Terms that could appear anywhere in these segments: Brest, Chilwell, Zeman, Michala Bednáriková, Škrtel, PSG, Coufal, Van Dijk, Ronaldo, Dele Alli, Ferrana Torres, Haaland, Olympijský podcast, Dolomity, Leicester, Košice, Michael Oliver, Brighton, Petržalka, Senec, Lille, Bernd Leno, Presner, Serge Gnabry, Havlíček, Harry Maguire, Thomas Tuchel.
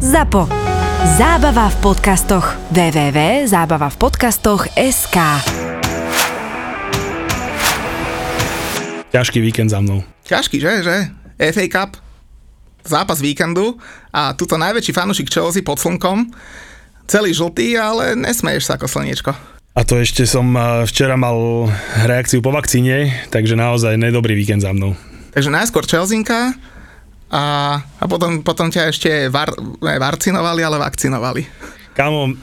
ZAPO. Zábava v podcastoch. www.zabavavpodcastoch.sk. Ťažký víkend za mnou. Ťažký, že? FA Cup, zápas víkendu a tuto najväčší fanúšik Chelsea pod slnkom. Celý žltý, ale nesmeješ sa ako slniečko. A to ešte som včera mal reakciu po vakcíne, takže naozaj nedobrý víkend za mnou. Takže najskôr Chelseainka a potom ťa ešte vakcinovali. Kámo,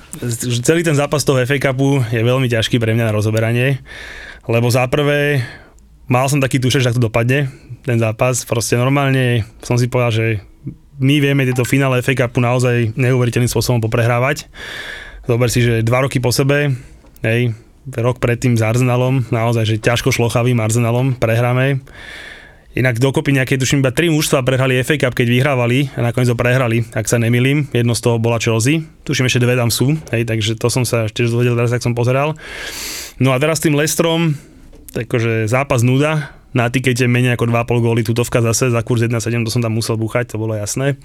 celý ten zápas toho FA Cupu je veľmi ťažký pre mňa na rozoberanie, lebo za prvé mal som taký tušeč, tak to dopadne, ten zápas. Proste normálne som si povedal, že my vieme tieto finále FA Cupu naozaj neuveriteľným spôsobom poprehrávať. Zober si, že 2 roky po sebe, hej, rok predtým s Arsenalom, naozaj, že ťažko šlochavým Arsenalom prehráme. Inak dokopy nejaké, tuším, iba 3 mužstva prehrali FA Cup, keď vyhrávali a nakoniec ho prehrali, ak sa nemýlim. Jedno z toho bola Chelsea, tuším, ešte 2 tam sú, hej, takže to som sa tiež zvedel teraz, ak som pozeral. No a teraz s tým Leicesterom, takže zápas nuda. Na tikete menej ako 2,5 góly, tutovka zase za kurz 1,7, to som tam musel búchať, to bolo jasné.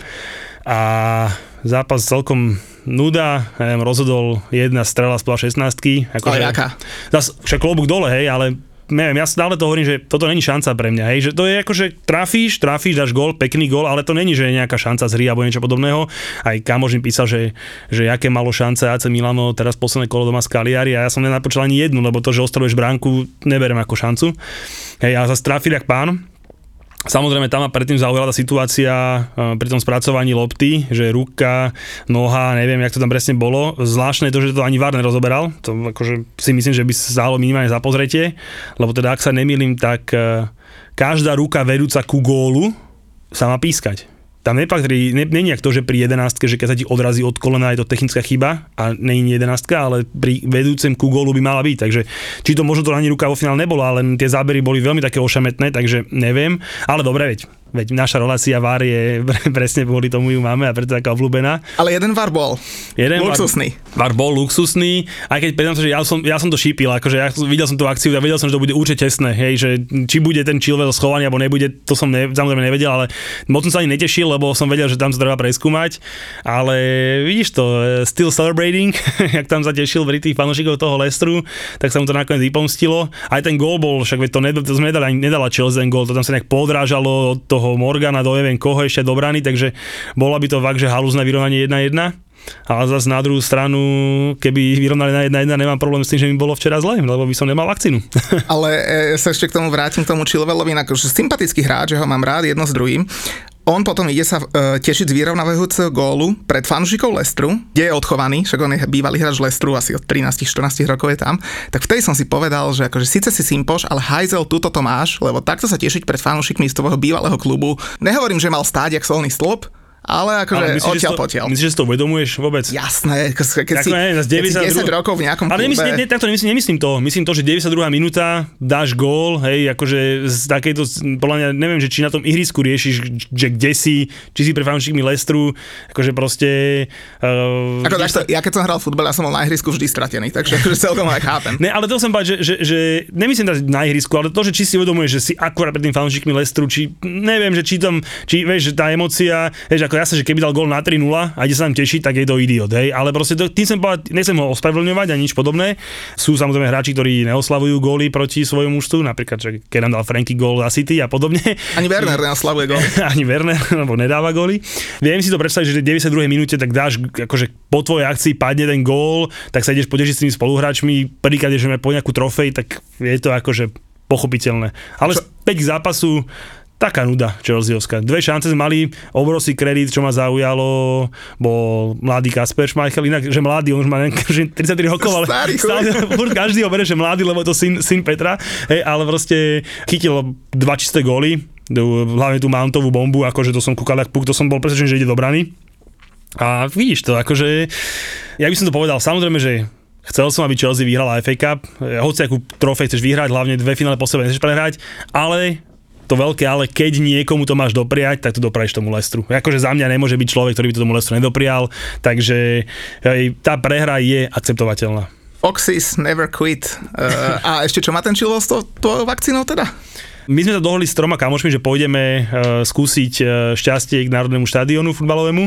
A zápas celkom nuda, neviem, rozhodol jedna strela spola 16-ky. Akože, ale jaká? Však klobúk dole, hej, ale neviem, ja stále to hovorím, že toto není šanca pre mňa, hej, že to je akože trafíš, dáš gól, pekný gól, ale to není, že je nejaká šanca z hry alebo niečo podobného. Aj kamož mi písal, že aké malo šance AC Milano teraz posledné kolo doma z Cagliari a ja som nenapočul ani jednu, lebo to, že ostrovuješ bránku, neberiem ako šancu. Hej, a zase trafil jak pán. Samozrejme, tam ma predtým zaujala tá situácia pri tom spracovaní lopty, že ruka, noha, neviem, jak to tam presne bolo. Zvláštne je to, že to ani VAR nerozoberal. To akože si myslím, že by stálo minimálne za pozretie, lebo teda, ak sa nemýlim, tak každá ruka vedúca ku gólu sa má pískať. Tam není jak to, že pri 11, že keď sa ti odrazí od kolena, je to technická chyba a není 11, ale pri vedúcem ku gólu by mala byť. Takže či to možno to ani ruka vo finále nebola, ale tie zábery boli veľmi také ošametné, takže neviem. Ale dobre, veď naša relácia VAR je presne kvôli tomu ju máme a preto taká obľúbená. Ale jeden VAR bol. Luxusný. VAR bol luxusný, aj keď priznám sa, že ja som to šípil, akože ja videl som tú akciu a vedel som, že to bude určite tesné, hej, že či bude ten Chilwell schovaný alebo nebude, to som samozrejme nevedel, ale moc som sa ani netešil, lebo som vedel, že tam sa treba preskúmať, ale vidíš to, still celebrating, jak tam sa tešil v tých fanúšikov toho Leicesteru, tak sa mu to nakoniec vypomstilo. Aj ten gól bol, však to nedala Chelsea gól, to tam sa nejak podrážalo od toho Morgana do neviem koho ešte do brany, takže bola by to fakt, že halúzne vyrovnanie 1-1. Ale zase na druhú stranu, keby vyrovnali na 1-1, nemám problém s tým, že mi bolo včera zle, lebo by som nemal vakcínu. Ale sa ešte k tomu vrátim, k tomu Chilwellovi, akože sympatický hráč, že ho mám rád, jedno s druhým. On potom ide sa tešiť z vyrovnávajúceho gólu pred fanúšikov Leicesteru, kde je odchovaný, však on je bývalý hráč Leicesteru, asi od 13-14 rokov je tam. Tak vtedy som si povedal, že akože síce si simpoš, ale hajzel, túto to máš, lebo takto sa tešiť pred fanúšikmi z tvojho bývalého klubu. Nehovorím, že mal stáť jak solný stĺp, ale akože odtiaľ potiaľ. Myslíš, že si to uvedomuješ vôbec? Jasné, keď si 10 rokov v nejakom klube. Ale nemyslím to, že 92. minúta dáš gól, hej, akože z takejto, podľa mňa, neviem, že či na tom ihrisku riešiš, že kde si, či si pre fanúšikmi Leicesteru, akože proste... ja keď som hral futbal, ja som bol na ihrisku vždy stratený, takže akože celkom aj chápem. Ne, ale to som povedal, že nemyslím to na ihrisku, ale to, že či si uvedomuješ, že si akurát pred tým fanúšikmi Leicesteru, či neviem, že či tam, či vieš, že tá emócia, vieš, jasne, že keby dal gól na 3-0 a ide sa tam tešiť, tak je to idiot, hej, ale proste tým som povedal, nechcem ho ospravedlňovať ani nič podobné. Sú samozrejme hráči, ktorí neoslavujú góly proti svojmu mužstvu, napríklad, že keď nám dal Franky gól za City a podobne. Ani Werner neoslavuje gól. Ani Werner, lebo nedáva góly. Viem si to predstaviť, že v 92. minúte tak dáš, akože po tvojej akcii padne ten gól, tak sa ideš potešiť s tými spoluhráčmi, príklad, že po nejakú trofej, tak je to akože pochopiteľné. Ale späť k zápasu. Taká nuda Chelseaovská. 2 šance sme mali, obrovský kredit, čo ma zaujalo, bol mladý Kasper Schmeichel, inak, že mladý, on už má 33 rokov, ale stále, každý ho berie, že mladý, lebo to syn Petra, hej, ale proste chytil 2 čisté góly, hlavne tú Mountovú bombu, akože to som kúkal jak puk, to som bol presvedčený, že ide do brany. A vidíš to, akože, ja by som to povedal, samozrejme, že chcel som, aby Chelsea vyhrala FA Cup, hociakú trofej chceš vyhrať, hlavne 2 finále po sebe nechceš prehrať, ale to veľké, ale keď niekomu to máš dopriať, tak to dopraješ tomu Leicesteru. Akože za mňa nemôže byť človek, ktorý by to tomu Leicesteru nedoprial, takže tá prehra je akceptovateľná. Foxes never quit. A ešte čo má ten Chilwell s tvojou vakcínou teda? My sme sa dohodli s 3 kamošmi, že pôjdeme skúsiť šťastie k Národnému štadiónu futbalovému.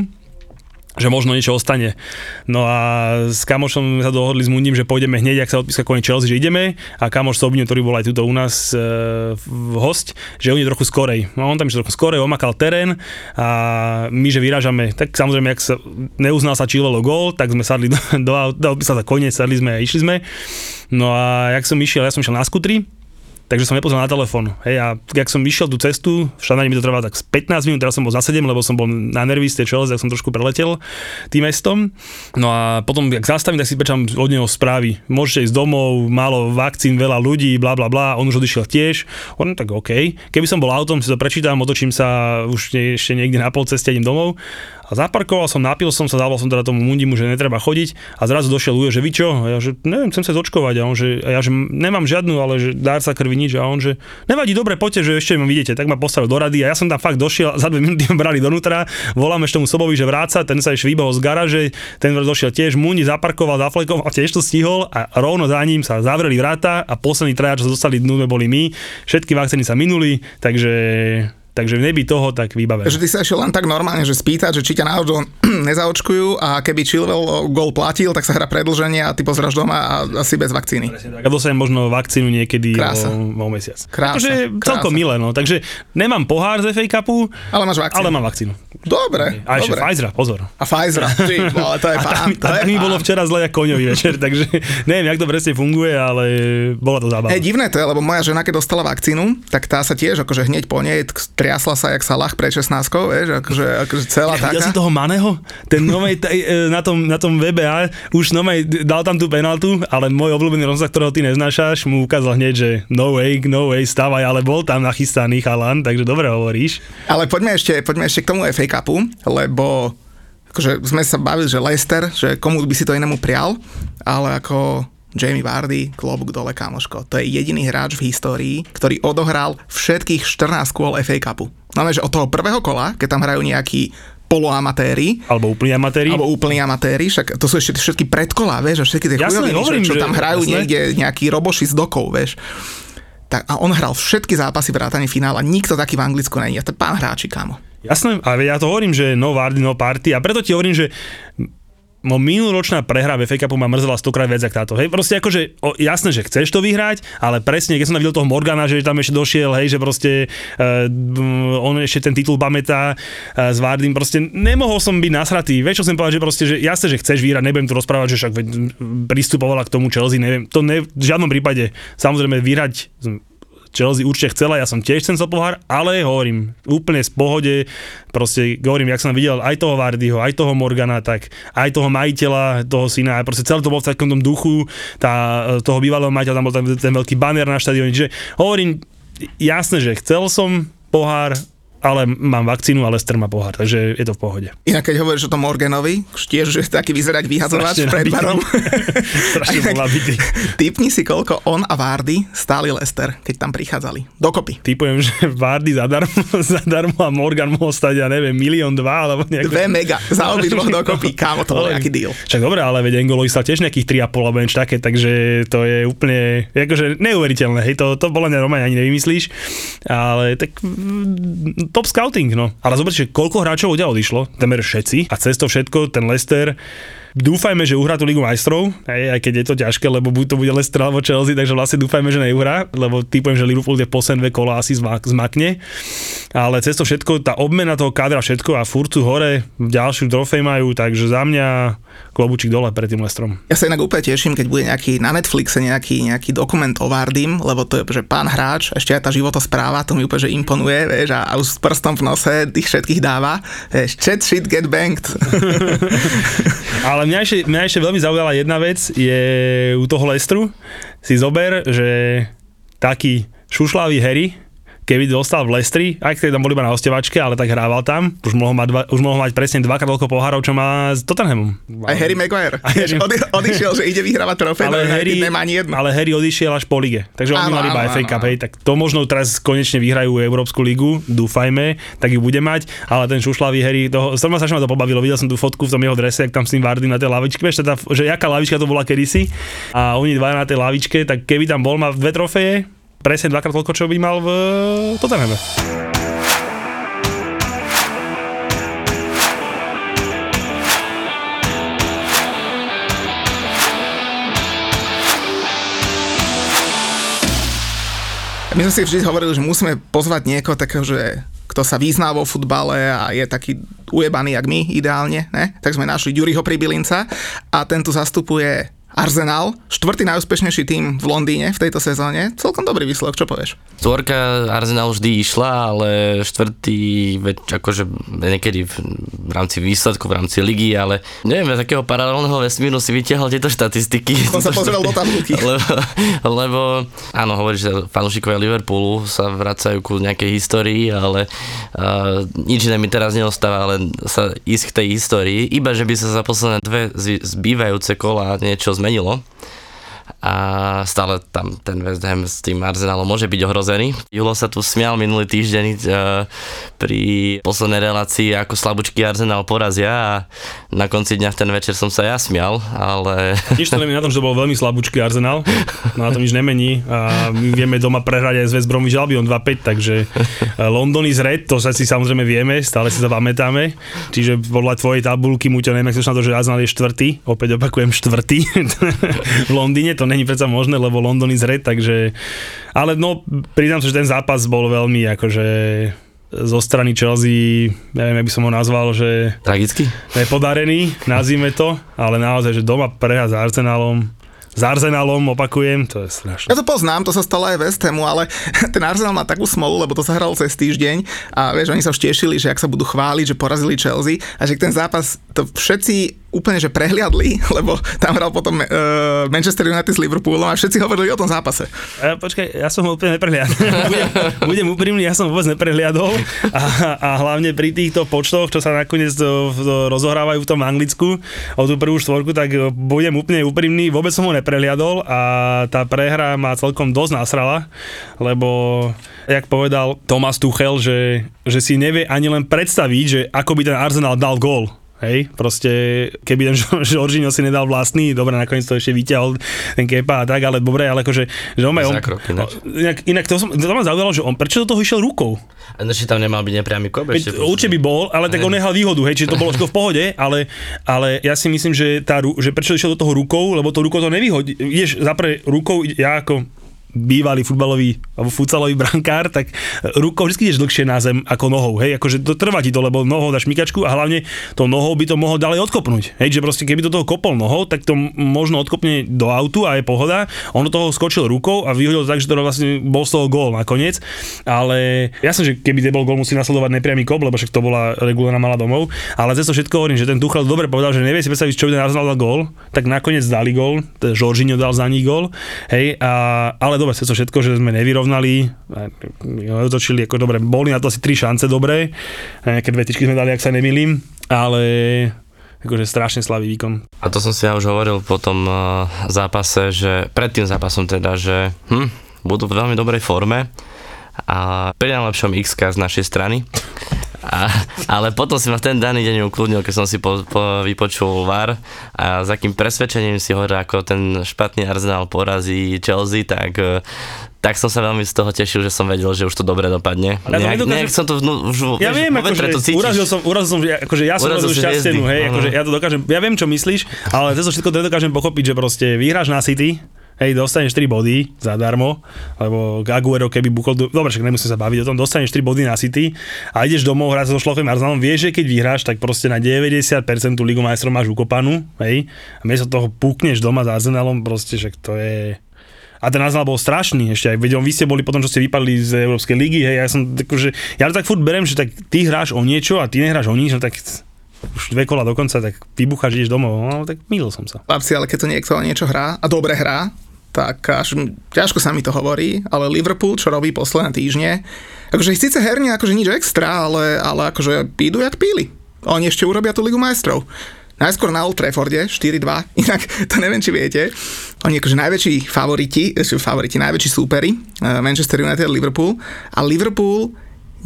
že možno niečo ostane. No a s kamošom sa dohodli s Mundím, že pôjdeme hneď, ak sa odpíska koniec Chelsea, že ideme, a kamoš Sobňu, ktorý bol aj tuto u nás hosť, že on je trochu skorej. No on tam je trochu skorej, omakal terén a my, že vyrážame, tak samozrejme, ak sa neuznal sa Chilwell gól, tak sme sadli do odpíska sa koniec, sadli sme a išli sme. No a jak som išiel, ja som išiel na skutri, takže som nepozrel na telefón. Hej, a jak som vyšiel tú cestu, v štandári mi to trvalo tak 15 minút, teraz som bol za 7, lebo som bol na nervy z tej Chelsea, tak som trošku preletel tým mestom. No a potom, jak zastavím, tak si prečam od neho správy. Môžete ísť domov, málo vakcín, veľa ľudí, bla bla bla, on už odišiel tiež. On tak OK. Keby som bol autom, si to prečítam, otočím sa už ešte niekde na polceste, idem domov. A zaparkoval som, napil som sa, dával som teda tomu Mundimu, že netreba chodiť, a zrazu došiel Ujo, že vy čo? A ja, že neviem, chcem sa zočkovať, a on, že, a ja, že nemám žiadnu, ale že dár sa krvi nič, a on, že nevadí, dobre, poďte, že ešte mi vidíte, tak ma postavil do rady, a ja som tam fakt došiel, za 2 minúty ma brali donútra, volám ešte tomu Sobovi, že vráca, ten sa ešte vybehol z garáže, ten došiel tiež, Mundi zaparkoval, zaflekoval, tiež to stihol, a rovno za ním sa zavreli vráta a posledný traja, čo sa dostali dnu, boli my, všetky vakcíny sa minuli, takže v nebi toho, tak vybavené. Že ty sa ešte len tak normálne, že spýtať, že či ťa náhodou nezaočkujú, a keby Chilwell gól platil, tak sa hra predĺženie a ty pozráš doma a asi bez vakcíny. Ja dostanem možno vakcínu niekedy o mesiac. Krása. Takže celkom milé, no. Takže nemám pohár z FA Cupu, ale máš vakcínu. Ale mám vakcínu. Dobre. A ešte Pfizera, pozor. A Pfizera. Ale to je pán. Tak mi bolo včera zle ako koňový večer, takže neviem, jak to presne funguje, ale bola to zábava. Divné to je, lebo moja žena, keď dostala vakcínu, tak tá sa tiež akože hneď po nej triasla sa, jak sa lach pre 16-kou, vieš, akože celá taká. Ja si toho Maného, ten novej, na tom webe, už novej dal tam tú penaltu, ale môj obľúbený Ronza, ktorého ty neznášaš, mu ukázal hneď, že no way, stávaj, ale bol tam nachystaný chalan, takže dobre hovoríš. Ale poďme ešte k tomu FA Cupu, lebo akože sme sa bavili, že Leicester, že komu by si to inému prial, ale ako Jamie Vardy, klobúk dole, kamoško. To je jediný hráč v histórii, ktorý odohral všetkých 14 kôl FA Cupu. Znamená, že od toho prvého kola, keď tam hrajú nejakí poloamatéri. Alebo úplní amatéri. Však to sú ešte všetky predkolá, vieš, a všetky tie chujoviny, čo tam hrajú niekde nejakí roboši z dokov, vieš. Tak, a on hral všetky zápasy vrátane finála. Nikto taký v Anglicku není. To je pán hráči, kámo. Jasné, a ja to hovorím, že no Vardy, no party. A preto ti hovorím, že minuloročná prehra v FA Cupu ma mrzela 100-krát viac ako táto. Hej, proste akože jasné, že chceš to vyhrať, ale presne, keď som videl toho Morgana, že tam ešte došiel, hej, že proste on ešte ten titul pamätá s Vardym, proste nemohol som byť nasratý. Vieš, čo som povedal, že proste, že jasné, že chceš vyhrať, nebudem tu rozprávať, že však pristupovala k tomu Chelsea, neviem, to ne, v žiadnom prípade. Samozrejme, vyhrať Chelsea určite chcela, ja som tiež chcel pohár, ale hovorím, úplne z pohode, proste hovorím, jak som videl aj toho Vardyho, aj toho Morgana, tak aj toho majiteľa, toho syna, proste celé to bolo v takom tom duchu, toho bývalého majiteľa, tam bol ten veľký banér na štadióne, že hovorím, jasné, že chcel som pohár, ale mám vakcínu, ale Leicester má pohár, takže je to v pohode. Inak keď hovoríš o tom Morganovi, tiež je taký vyzerať vyhazovač pred barom. Strašne bola bytý. Typni si, koľko on a Vardy stáli Leicester, keď tam prichádzali. Dokopy. Typujem, že Vardy zadarmo a Morgan mohol stať, ja neviem, 1,2 milióna, alebo nejako. 2 mega, za obidvoch dokopy, kámo, to bol nejaký deal. Čak dobre, ale veď Engolovi sa tiež nejakých 3,5, alebo niečo také, takže to je úplne, akože neuveriteľné, hej, to bolo normálne, ani nevymyslíš, ale tak top scouting, no. Ale zoberte, koľko hráčov odišlo, temer všetci, a cez to všetko ten Leicester, dúfajme, že uhrá tú Ligu majstrov, aj keď je to ťažké, lebo buď to bude Leicester alebo Chelsea, takže vlastne dúfajme, že neuhrá, lebo typujem, že Liverpool tie posledné kola asi zmakne. Ale cez to všetko, tá obmena toho kádra, všetko, a furcu hore, ďalšiu trofej majú, takže za mňa klobúčik dole pred tým Leicesterom. Ja sa inak úplne teším, keď bude nejaký na Netflixe nejaký dokument o Vardym, lebo to je, že pán hráč, ešte aj tá životospráva, to mi úplne že imponuje, vieš, a už s prstom v nose tých všetkých dáva. Vieš, chat shit get banged. Ale mňa ešte veľmi zaujala jedna vec, je u toho Leicesteru, si zober, že taký šušľavý Harry, keby dostal v Leicestri, aj keď tam bol iba na ostevačke, ale tak hrával tam. Už mohol mať presne 2-krát veľko pohárov, čo má s Tottenhamom. Aj Harry Maguire. Odišiel, že ide vyhrávať trofej, nemá ani jedno. Ale Harry odišiel až po lige. Takže on mal iba FA Cup, hej, tak to možno teraz konečne vyhrajú Európsku ligu, dúfajme, tak ju bude mať, ale ten šušľavý Harry, strašne ma to pobavilo. Videl som tú fotku v tom jeho drese, jak tam s tým Vardym na tej lavičke, vieš, že jaká lavička to bola kedysi. A oni dva na tej lavičke, tak keby tam bol, má 2 trofeje. Presne 2-krát toľko, čo by mal v Tottenhame. My sme si vždy hovorili, že musíme pozvať niekoho takého, že kto sa vyzná vo futbale a je taký ujebaný jak my, ideálne, ne? Tak sme našli Ďuriho Pribylinca a ten tu zastupuje Arsenal, štvrtý najúspešnejší tým v Londýne v tejto sezóne. Celkom dobrý výsledok, čo povieš? Tvorka Arsenal vždy išla, ale štvrtý, akože niekedy v rámci výsledku, v rámci ligy, ale neviem, takého paralelného vesmíru si vytiahol tieto štatistiky. Som sa pozrel do tabulky. Lebo áno, hovoríš, že fanúšikovia Liverpoolu sa vracajú ku nejakej histórii, ale nič iné mi teraz neostáva, ale sa ísť k tej histórii, iba že by sa za posledné dve zbývajúce kola niečo zmenilo a stále tam ten West Ham s tým Arsenalom môže byť ohrozený. Julo sa tu smial minulý týždeň pri poslednej relácii, ako slabúčky Arsenal porazia a na konci dňa v ten večer som sa ja smial, ale... Nič to nemení na tom, že to bol veľmi slabúčky Arsenal, no na tom nič nemení a my vieme doma prehrať aj s West Bromwich Albion 2-5, takže London is red, to si samozrejme vieme, stále si to pamätáme, čiže podľa tvojej tabulky mu to neviem, ak sa na to, že Arsenal je štvrtý, opäť opakujem štvrtý v Londýne. To není predsa možné, lebo London is red, takže... Ale no, priznám sa, že ten zápas bol veľmi, akože... zo strany Chelsea, neviem, jak by som ho nazval, že... Tragicky? Nepodarený, nazvime to, ale naozaj, že doma prehra s Arsenalom. S Arsenalom, opakujem, to je strašné. Ja to poznám, to sa stalo aj West Hamu, ale ten Arsenal má takú smolu, lebo to sa hralo cez týždeň a vieš, oni sa už tešili, že ak sa budú chváliť, že porazili Chelsea a že ten zápas to všetci úplne, že prehliadli, lebo tam hral potom Manchester United s Liverpoolom a všetci hovorili o tom zápase. Počkaj, ja som ho úplne neprehliadol. budem úprimný, ja som vôbec neprehliadol a hlavne pri týchto počtoch, čo sa nakoniec rozohrávajú v tom Anglicku o tú prvú štvorku, tak budem úplne úprimný, vôbec som ho prehliadol a tá prehra ma celkom dosť nasrala, lebo jak povedal Thomas Tuchel, že si nevie ani len predstaviť, že ako by ten Arsenal dal gól. Hej, proste, keby ten Jorginho si nedal vlastný, dobre, nakoniec to ešte vyťahol ten Kepa a tak, ale dobre, ale akože, že on má... Inak to ma zaujalo, že on prečo do toho išiel rukou? No, či tam nemal byť nepriamy kop? Určite by bol, ale tak on nehal výhodu, hej, čiže to bolo všetko v pohode, ale ja si myslím, že prečo išiel do toho rukou, lebo to rukou to nevyhodí. Ideš zapre rukou, ja ako... bývalý futbalový alebo futsalový brankár, tak rukou vždy ideš dlhšie na zem ako nohou, hej, akože to trvá ti to, lebo nohou dáš mikačku a hlavne to nohou by to mohol ďalej odkopnúť, hej, že proste keby do toho kopol nohou, tak to možno odkopne do autu a je pohoda, on do toho skočil rukou a vyhodil to tak, že to vlastne bol z toho gól nakoniec, ale jasne, že keby nebol gól, musí nasledovať nepriamy kop, lebo však to bola regulárna mala domov, ale zase to všetko hovorím, že ten Tuchel dobre povedal, že nevie si predstaviť, čo by ten Arsenal dal gól, tak nakoniec dali gól, Jorginho dal za nich gól, hej, ale dobre, to všetko, že sme nevyrovnali, otočili, ako dobre, boli na to asi 3 šance dobré, nejaké 2 tyčky sme dali, ak sa nemýlim, ale akože strašne slabý výkon. A to som si ja už hovoril po tom zápase, že pred tým zápasom teda, že budú v veľmi dobrej forme a pri najlepšom x-ka z našej strany. Ale potom si ma ten daný deň ukludnil, keď som si vypočul VAR a za akým presvedčením si hovoril, ako ten špatný Arsenal porazí Chelsea, tak som sa veľmi z toho tešil, že som vedel, že už to dobre dopadne. Nejak som to viem, urazil som, akože ja som urazil šťastenu, hej, akože ja to dokážem, ja viem, čo myslíš, ale to všetko nedokážem pochopiť, že proste vyhráš na City, hej, dostaneš 3 body zadarmo, lebo Aguero keby bukol... Dobre, však nemusím sa baviť o tom, dostaneš 3 body na City a ideš domov hrať so Schalke Arsenalom, vieš, že keď vyhráš, tak proste na 90% tú Ligu majstrov máš ukopanú, hej, a miesto toho púkneš doma s Arsenalom, proste, však to je... A ten Arsenal bol strašný ešte aj, veď vy ste boli potom, čo ste vypadli z Európskej ligy, hej, ja som takže... Ja to tak furt berem, že tak ty hráš o niečo a ty nehráš o nič, no tak... už 2 kola dokonca, tak vybucháš, ideš domov, no tak mýlil som sa. Chlapci, ale keď to niekto niečo hrá a dobre hrá, tak až ťažko sa mi to hovorí, ale Liverpool, čo robí posledné týždne, akože síce herne, akože nič extra, ale akože idú jak píli. Oni ešte urobia tú Ligu majstrov. Najskôr na Old Trafforde, 4-2, inak to neviem, či viete. Oni akože najväčší favoriti, najväčší súperi, Manchester United, Liverpool, a Liverpool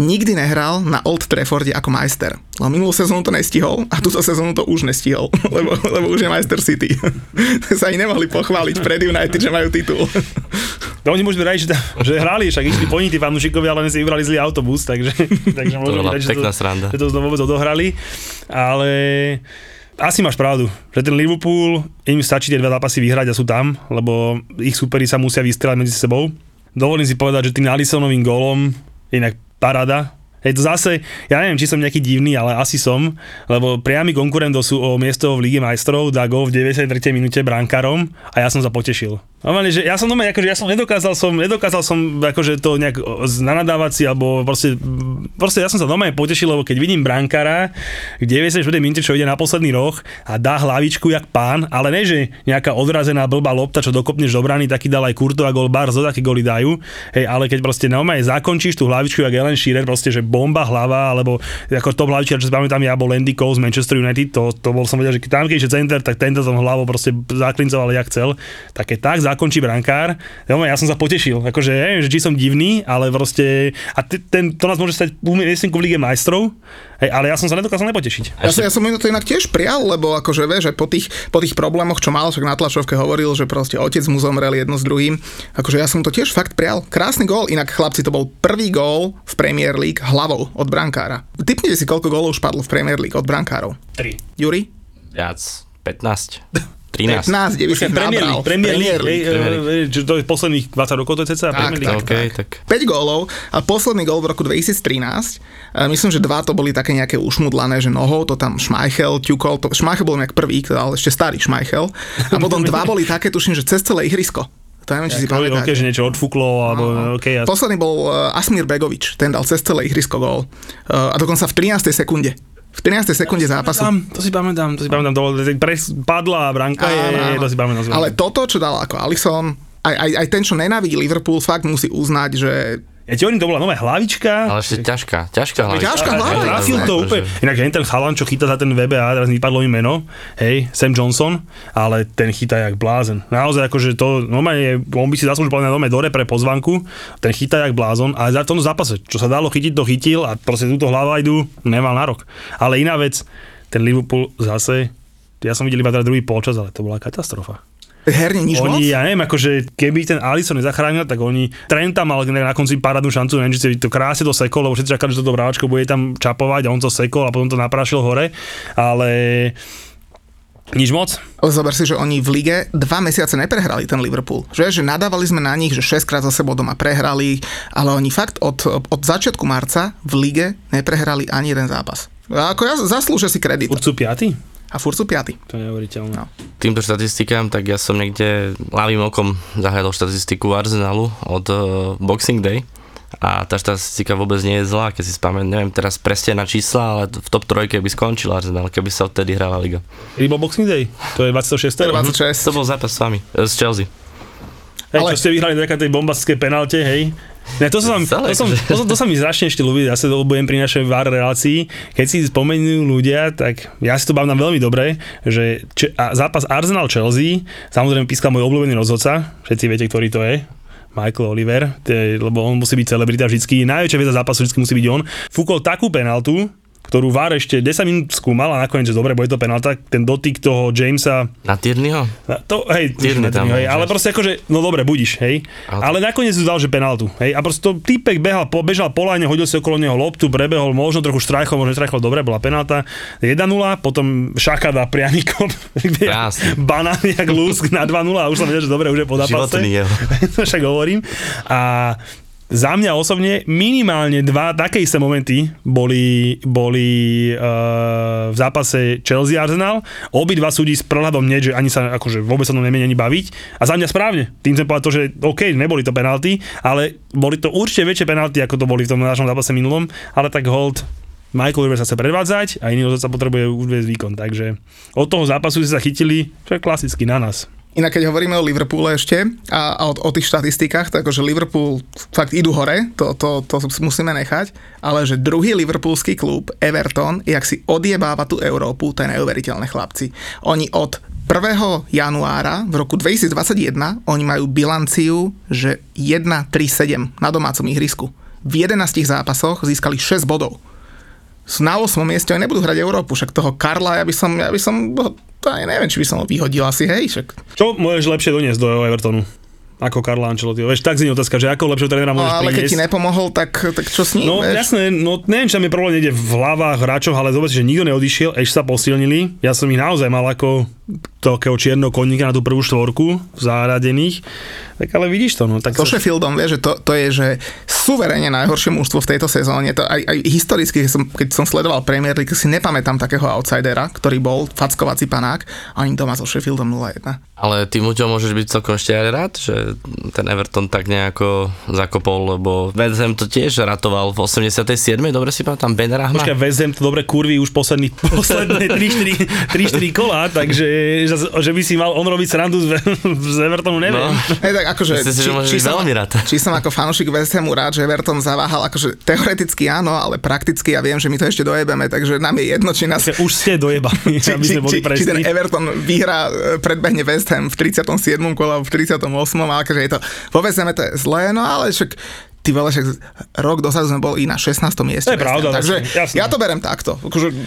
nikdy nehral na Old Trafforde ako majster. Lebo minulú sezónu to nestihol a túto sezónu to už nestihol, lebo už je majster City. Sa ani nemohli pochváliť pred United, že majú titul. To oni môžu radiť, že hrali, však išli po nich tí fanúšikovia, ale si vybrali zlý autobus, takže môžu radiť, že to vôbec odohrali. Ale... asi máš pravdu, že ten Liverpool, im stačí tie 2 zápasy vyhrať a sú tam, lebo ich superi sa musia vystrieľať medzi sebou. dovolím si povedať, že tým Alisonovým gólom inak parada. Hej, to zase, ja neviem, či som nejaký divný, ale asi som, lebo priamy konkurent o miesto v Líge majstrov dá gól v 93. minúte brankárom a ja som sa potešil. Že ja som doma, akože ja som nedokázal som akože to nejak nanadávať si, alebo proste ja som sa doma potešil, lebo keď vidím brankára v 94. minúte, čo ide na posledný roh a dá hlavičku jak pán, ale ne, že nejaká odrazená blbá lopta, čo dokopneš do brany, taký dal aj Kurtová gól, Barzo, také góly dajú, hej, ale keď proste naozaj zakončíš tú hlavičku jak Ellen Shearer, proste že bomba hlava, alebo ako top hlavičiar, čo si pamätám, ja bol Andy Cole z Manchester United, to bol som vedel, že tam keď je center, tak tento som hlavu proste zaklincoval, jak chcel. Tak keď tak zakončí brankár, ja som sa potešil. Akože, ja neviem, že či som divný, ale proste, a to nás môže stať miestninku v Líge majstrov, hej, ale ja som sa nedokázal nepotešiť. Ja som to inak tiež prial, lebo akože vieš, že po tých problémoch, čo mal, však na tlačovke hovoril, že proste otec mu zomrel jedno s druhým, akože ja som to tiež fakt prial. Krásny gól, inak chlapci, to bol prvý gól v Premier League hlavou od brankára. Tipnite si, koľko gólov už padlo v Premier League od brankárov? 3. Juri? Viac. 15. 13. 15, kde by si nabral. Premier League. Čiže to je posledných 20 rokov, to je cca Premier League. Tak. 5 gólov a posledný gól v roku 2013. Myslím, že 2 to boli také nejaké ušmudlané, že nohou, to tam Schmeichel ťukol. Schmeichel bol nejak prvý, ale ešte starý Schmeichel. A potom 2 boli také, tuším, že cez celé ihrisko. To neviem, či si pamätáte. Okay, že niečo odfúklo, alebo okay, posledný bol Asmir Begovič, ten dal cez celé ihrisko gól. A dokonca v 13. sekunde. V 13. sekunde zápasu. To si pamätám. Padla branka, to si pamätám. Ale toto, čo dal ako Alisson, aj ten, čo nenávidí Liverpool, fakt musí uznať, že... Ja ti hovorím, to bola nová hlavička. Ale ešte ťažká hlavička. Ťažká hlavička. Trafil to úplne. Inak ten chalan, čo chytá za ten VBA, teraz vypadlo mi meno, hej, Sam Johnson, ale ten chytá jak blázen. Naozaj akože to, normálne, on by si zaslúžil na dome do repre pozvanku, ten chytá jak blázon, ale za tom zápase, čo sa dalo chytiť, to chytil a proste túto hlavajdu nemal na rok. Ale iná vec, ten Liverpool zase, ja som videl iba teda druhý polčas, ale to bola katastrofa. Herne nič oni, moc? Ja neviem, akože keby ten Alisson nezachránil, tak oni Trenta mal na konci parádnu šancu, neviem, či to krásne to sekol, lebo všetci čakali, že toto brávačko bude tam čapovať a on to sekol a potom to naprášil hore, ale nič moc. Zober si, že oni v lige 2 mesiace neprehrali ten Liverpool. Že nadávali sme na nich, že 6-krát za sebou doma prehrali, ale oni fakt od začiatku marca v lige neprehrali ani jeden zápas. Ako ja zaslúžia si kredit. Urcu 5. A furt sú 5. To je neuveriteľné. No. Týmto štatistikám, tak ja som niekde ľavým okom zahľadol štatistiku Arsenalu od Boxing Day a tá štatistika vôbec nie je zlá, keď si spomínam, neviem teraz presne na čísla, ale v top 3 by skončil Arsenal, keby sa odtedy hrála liga. Iba Boxing Day? To je 26. To bol zápas s vami, z Chelsea. Hej, ale... čo ste vyhrali na tej bombastickej penalte, hej? Ne, to sa mi strašne ešte ľúbi, zase to budem pri našej VAR relácii. Keď si spomenú ľudia, tak ja si to bavím veľmi dobre, že zápas Arsenal-Chelsea, samozrejme pískal môj obľúbený rozhodca, všetci viete, ktorý to je, Michael Oliver, lebo on musí byť celebrita vždycky, najväčšia vieda zápasu vždycky musí byť on, fúkol takú penaltu, ktorú VAR ešte 10 minút skúmal a nakoniec, že dobre, bude to penálta, ten dotyk toho Jamesa... Na Tierneyho? Ale proste akože, no dobre, budíš, hej. Ale nakoniec si dal, že penáltu, hej. A proste to týpek bežal po lajne, hodil si okolo neho loptu, prebehol, možno trochu štrajchol, možno štrajchol, dobre, bola penálta. 1-0, potom Šaka dá priamíkom, banán jak lúsk na 2-0 a už som vedel, že dobre, už je po zápase. Životný jeho. Však hovorím. A... Za mňa osobne minimálne 2 také isté momenty boli v zápase Chelsea-Arsenal. Obidva súdi s prehľadom, nie, že ani sa akože vôbec sa to nemieni ani baviť. A za mňa správne. Tým som povedal to, že OK, neboli to penalty, ale boli to určite väčšie penalty, ako to boli v tom našom zápase minulom. Ale tak hold, Michael River sa chce predvádzať a iný sa potrebuje uviesť výkon. Takže od toho zápasu si sa chytili, čo je klasicky na nás. Inak keď hovoríme o Liverpoole ešte a o tých štatistikách, takže Liverpool fakt idú hore, to musíme nechať, ale že druhý liverpoolský klub, Everton, jak si odjebáva tú Európu, to je neuveriteľné, chlapci. Oni od 1. januára v roku 2021 oni majú bilanciu, že 1-3-7 na domácom ihrisku. V 11 zápasoch získali 6 bodov. Na 8. mieste oni nebudú hrať Európu, však toho Karla, ja by som to aj neviem, či by som ho vyhodil asi, hej, však. Čo môžeš lepšie doniesť do Evertonu? Ako Karla Ancelottiho. Vieš, tak znie otázka, že ako lepšieho trénera môžeš priniesť. Ale keď ti nepomohol, tak čo s ním? No jasné, no neviem, čo mi problém ide v hlavách hráčov, ale vôbec, že nikto neodišiel, ešte sa posilnili. Ja som ich naozaj mal ako takého čierneho koníka na tú prvú štvorku záradených, tak ale vidíš to. No, tak so Sheffieldom, vieš, že to je, že suverene najhoršie mužstvo v tejto sezóne. To aj historicky, keď som sledoval Premier League, si nepamätám takého outsidera, ktorý bol fackovací panák, a oni doma so Sheffieldom 0-1. Ale ty, Muťo, môžeš byť celkom ešte aj rád, že ten Everton tak nejako zakopol, lebo West Ham to tiež ratoval v 87. Dobre si pamätám, Ben Rahma. Počkaj, West Ham to dobre kurví už posledné 3-4 kola, takže že by si mal on robiť srandu z Evertonu, neviem. No. Tak akože, či som ako fanúšik West Hamu rád, že Everton zaváhal, akože teoreticky áno, ale prakticky ja viem, že my to ešte dojebeme, takže nám je jedno, či nás... Už ste dojebali, aby sme boli presní. Či ten Everton vyhrá, predbehne West Ham v 37. kola, v 38. a akože je to... Vo West Hame to je zlé, no ale však... Ty veľa, však rok dosadu sme boli na 16. mieste. To je pravda. Takže jasné. Ja to berem takto.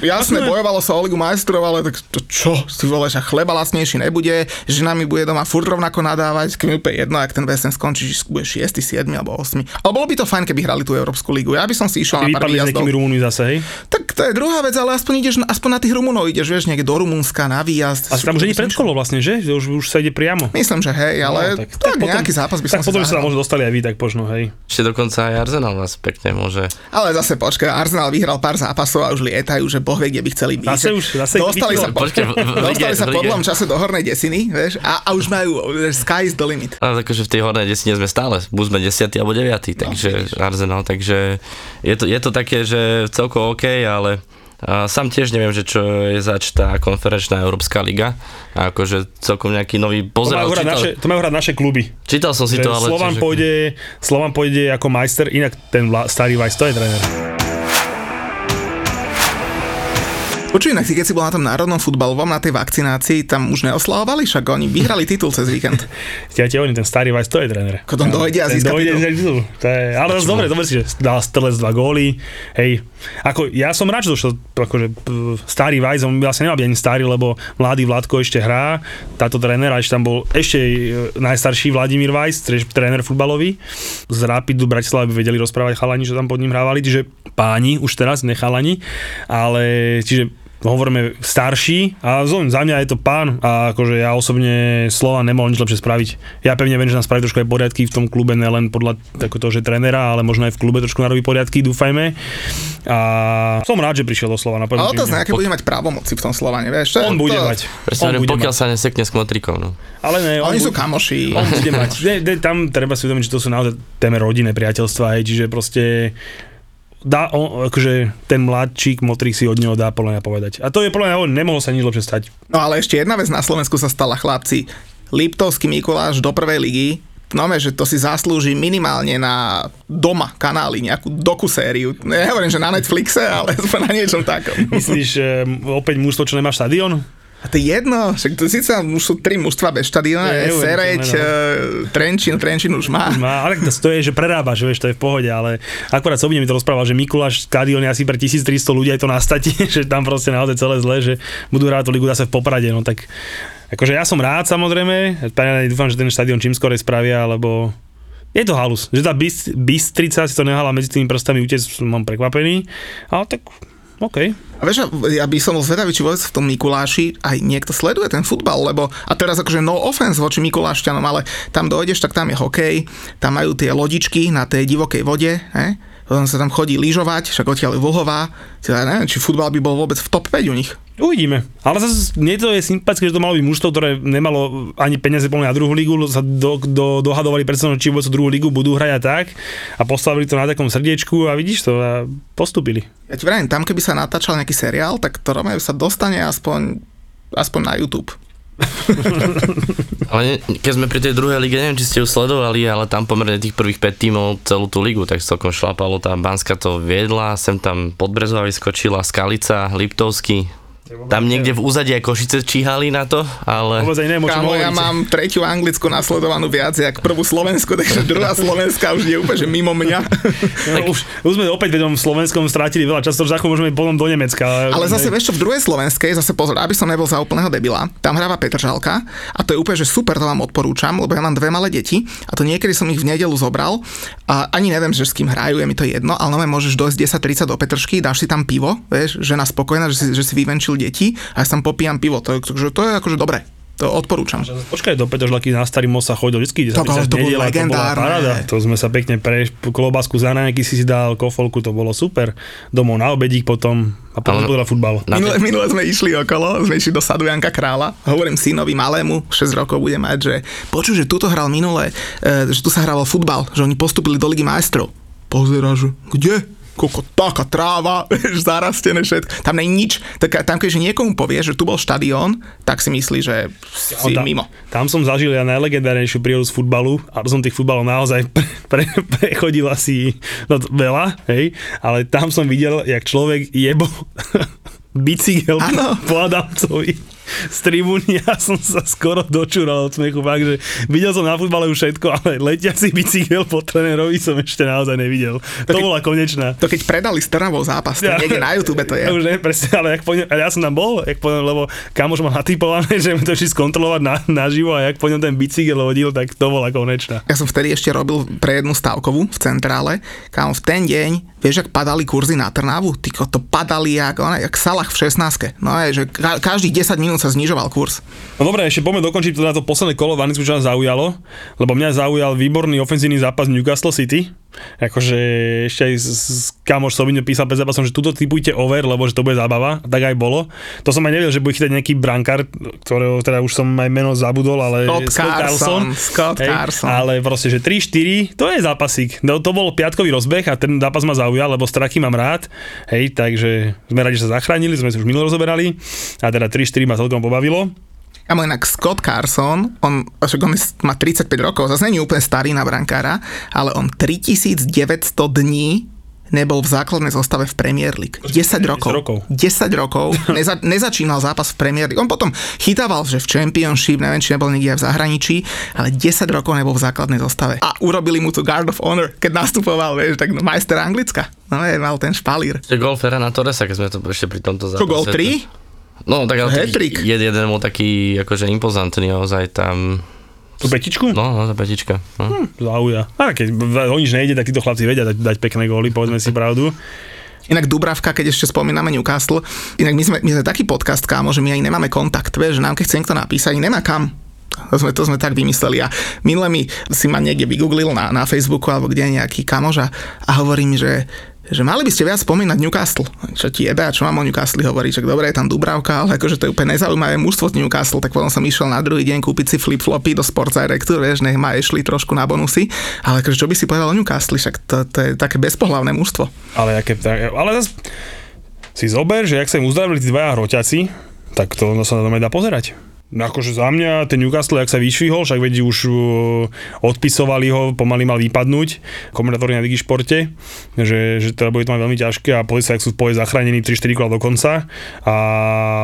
Jasné, bojovalo sa o Ligu majstrov, ale tak to čo? Ty veľa, však chleba lacnejší nebude, žena mi bude doma furt rovnako nadávať, keď mi úplne jedno, ak ten VSM skončí, že bude 6., 7. alebo 8. Ale bolo by to fajn, keby hrali tú Európsku ligu. Ja by som si išiel na pár výjazdov. Tak to je druhá vec, ale aspoň na tých Rumunov ideš, vieš, niekde do Rumunska na výjazd. A tam už nie predkolo vlastne, že? Už sa ide priamo. Myslím, že hej, ale tak nejaký zápas by som si zahral. Tak potom sa možno dostali aj vy, tak možno, hej. Dokonca aj Arsenal vás pekne môže. Ale zase počkaj, Arsenal vyhral pár zápasov a už lietajú, že boh vie, kde by chceli byť. Dostali sa po dlhom čase do hornej desiny, vieš, a už majú sky is the limit. Ale akože v tej hornej desine sme stále, buď sme 10. alebo 9., takže no, Arsenal, takže je to také, že celkovo OK, ale sám tiež neviem, že čo je zač tá konferenčná Európska liga. A akože celkom nejaký nový pozeral. To majú hrať naše kluby. Čítal som si to, ale... Slovan pôjde ako majster, inak ten starý Weiss, to je tréner. Počuj, inak si, keď si bol na tom národnom futbalovom, na tej vakcinácii, tam už neoslavovali, však oni vyhrali titul cez víkend. Oni, ten starý Weiss, to je tréner. Ako tam dojde a získa titul. Ale dobre si, že dal strelec 2 góly, hej. Ako, ja som rád, že došlo, akože starý Weiss, on vlastne nemal byť ani starý, lebo mladý Vládko ešte hrá, táto tréner, a ešte tam bol ešte najstarší Vladimír Weiss, tréner futbalový. Z Rapidu Bratislava by vedeli rozprávať chalani, čo tam pod ním hrávali, čiže páni, už teraz nechalani, ale čiže hovoríme starší, a za mňa je to pán, a akože ja osobne Slovan nemohol nič lepšie spraviť. Ja pevne viem, že nám spraví trošku aj poriadky v tom klube, nielen podľa toho, že trénera, ale možno aj v klube trošku narobí poriadky, dúfajme. A som rád, že prišiel do Slovana. Ale to zná, aké bude mať právomoci v tom Slovane, vieš? On bude mať. Pokiaľ sa nesekne s Kmotrikom, no. Ale ne, oni sú kamoši. On bude mať. Tam treba si uvedomiť, že to sú naozaj téme rodinné priateľstva, čiže proste akože ten mladčík Motrik si od neho dá podľa mňa povedať. A to je podľa mňa, nemohlo sa nič lepšie stať. No ale ešte jedna vec na Slovensku sa stala, chlapci. Liptovský Mikuláš do prvej ligy, že to si zaslúži minimálne na doma kanály nejakú dokusériu. Nehovorím, že na Netflixe, ale na niečom takom. Myslíš, opäť mužstvo, čo nemá štadión? A to je jedno, však to síce už sú 3 mužstva bez štadióna, Sereď, Trenčín už má. Ale to je, že prerábaš, vieš, to je v pohode, ale akorát Sobine mi to rozprával, že Mikuláš štadión je asi pre 1300 ľudí, aj to nastatí, že tam proste naozaj celé zle, že budú hrať tú ligu zase v Poprade, no tak akože ja som rád samozrejme, dúfam, že ten štadión čím skorej spravia, lebo je to halus, že tá Bystrica si to nehala medzi tými prstami utiecť, mám prekvapený, ale tak... OK. A vieš, ja by som bol zvedavý, či vôbec v tom Mikuláši aj niekto sleduje ten futbal, lebo, a teraz akože no offense voči Mikulášťanom, ale tam dojdeš, tak tam je hokej, tam majú tie lodičky na tej divokej vode, ne? Potom sa tam chodí lyžovať, však odtiaľ je Vlhová, ja neviem, či futbal by bol vôbec v top 5 u nich. Uvidíme. Ale zase nie, to je sympatické, že to malo byť mužstvo, ktoré nemalo ani peniaze plné na druhú ligu, sa dohadovali predstavno, či vôbec druhú ligu budú hrať a tak, a postavili to na takom srdiečku, a vidíš to, a postúpili. Ja ti vrajím, tam keby sa natáčal nejaký seriál, tak to Romeo sa dostane aspoň na YouTube. Ale keď sme pri tej druhej lige, neviem, či ste ju sledovali, ale tam pomerne tých prvých 5 tímov celú tú ligu tak celkom šlapalo, tá Banská to viedla, sem tam Podbrezová vyskočila, Skalica, Liptovský. Tam niekde v úzadí aj Košice číhali na to, ale... Kámo, ja mám 3. Anglicku nasledovanú viac, jak 1. Slovensku, takže 2. Slovenská už nie úplne, že mimo mňa. No, už sme opäť v slovenskom strátili veľa často, že môžeme potom do Nemecka. Ale zase vieš čo, v druhej slovenskej, zase pozor, aby som nebol za úplného debila, tam hráva Petržalka, a to je úplne, že super, to vám odporúčam, lebo ja mám 2 malé deti, a to niekedy som ich v nedeľu zobral, a ani neviem, že s kým hrajú, je mi to jedno, ale môžeš dojsť 10:30 do Petržky, dáš si tam pivo, vieš, žena spokojná, že si vyvenčil deti a som popijam pivo. Takže to je akože dobré. To odporúčam. Počkaj, do Petržlaky na starý most sa chodil vždycky 10-30 nediela, to bola paráda. To sme sa pekne pre klobásku za nejaký si dal, kofolku, to bolo super. Domov na obedík potom a potom podľa futbal. Minule sme išli okolo, sme išli do sadu Janka Krála. Hovorím synovi malému, 6 rokov bude mať, že počuj, že tuto hral minule, že tu sa hrával futbal, že oni postúpili do Ligy majstrov. Pozeráš, kde? Koľko taká tráva, zarastené všetko. Tam nie je nič. Tak, tam keďže niekomu povie, že tu bol štadión, tak si myslí, že si tam, mimo. Tam som zažil ja najlegendárnejšiu prírodu z futbalu a som tých futbalov naozaj prechodil asi veľa, hej? Ale tam som videl, jak človek jebol bicykel po Adamcovi z tribúny, ja som sa skoro dočúral od smiechu, fakt, že videl som na futbale už všetko, ale letiaci bicykel po trenérovi som ešte naozaj nevidel. To bola konečná. To keď predali s Trnavou zápas, to niekde na YouTube to je. Ja už neviem presne, ale ja som tam bol, lebo kamoš ma natipované, že mi to išli skontrolovať naživo a jak po ňom ten bicykel hodil, tak to bola konečná. Ja som vtedy ešte robil pre jednu stávkovú v centrále, kam v ten deň, vieš, ak padali kurzy na Trnavu? Tyko to padali jak Salah v 16. No je, že každých 10 minút sa znižoval kurz. No dobré, ešte poďme dokončiť to na to posledné kolo, Varnickú čo nás zaujalo, lebo mňa zaujal výborný ofenzívny zápas Newcastle City. Akože ešte aj kamoš Sobino písal pred zápasom, že tuto typujte over, lebo že to bude zábava, tak aj bolo. To som aj nevedel, že bude chytať nejaký brankár, ktorého teda už som aj meno zabudol, ale Scott Carson. Ale proste, že 3-4, to je zápasík. No, to bol piatkový rozbeh a ten zápas ma zaujal, lebo straky mám rád. Hej, takže sme radi, že sa zachránili, sme si už minulé rozoberali a teda 3-4 ma celkom pobavilo. A môj inak Scott Carson, on má 35 rokov, zase nie je úplne starý na brankára, ale on 3900 dní nebol v základnej zostave v Premier League. 10 rokov. Nezačínal zápas v Premier League. On potom chytával, že v Championship, neviem, či nebol nikde aj v zahraničí, ale 10 rokov nebol v základnej zostave. A urobili mu tu Guard of Honor, keď nastupoval, vieš, tak majster Anglicka. No je, mal ten špalír. Ešte gól Ferrana Torresa, keď sme to ešte pri tomto zápase. Čo, gól 3? No, tak jeden bol taký akože impozantný, naozaj tam... Tu petičku? No, za petička. No. Zauja. A keď o nič nejde, tak títo chlapci vedia dať pekné góly, povedzme si pravdu. Inak Dubravka, keď ešte spomíname Newcastle, inak my sme taký podcast, kámo, že my ani nemáme kontakt, vieš, že nám keď chce niekto napísať, nemá kam. To sme tak vymysleli a minule mi si ma niekde vygooglil na Facebooku alebo kde nejaký kamož a hovorí mi, že mali by ste viac spomínať Newcastle. Čo ti jebe a čo mám o Newcastle hovorí? Čak dobre, je tam Dubravka, ale akože to je úplne nezaujímavé mužstvo z Newcastle, tak potom som išiel na druhý deň kúpiť si flip-flopy do Sports Director, vieš, nech ma išli trošku na bonusy, ale akože čo by si povedal o Newcastle, však to je také bezpohlavné mužstvo. Ale zase si zober, že ak sa im uzdravili tí dvaja hroťaci, tak to sa dá pozerať. Akože za mňa, ten Newcastle, ak sa vyšvihol, však vedí už odpisovali ho, pomaly mal vypadnúť, komentátori na Digišporte, že teda bude to mať veľmi ťažké a pozrieť sa, ak sú v zachránení 3-4 kola do konca a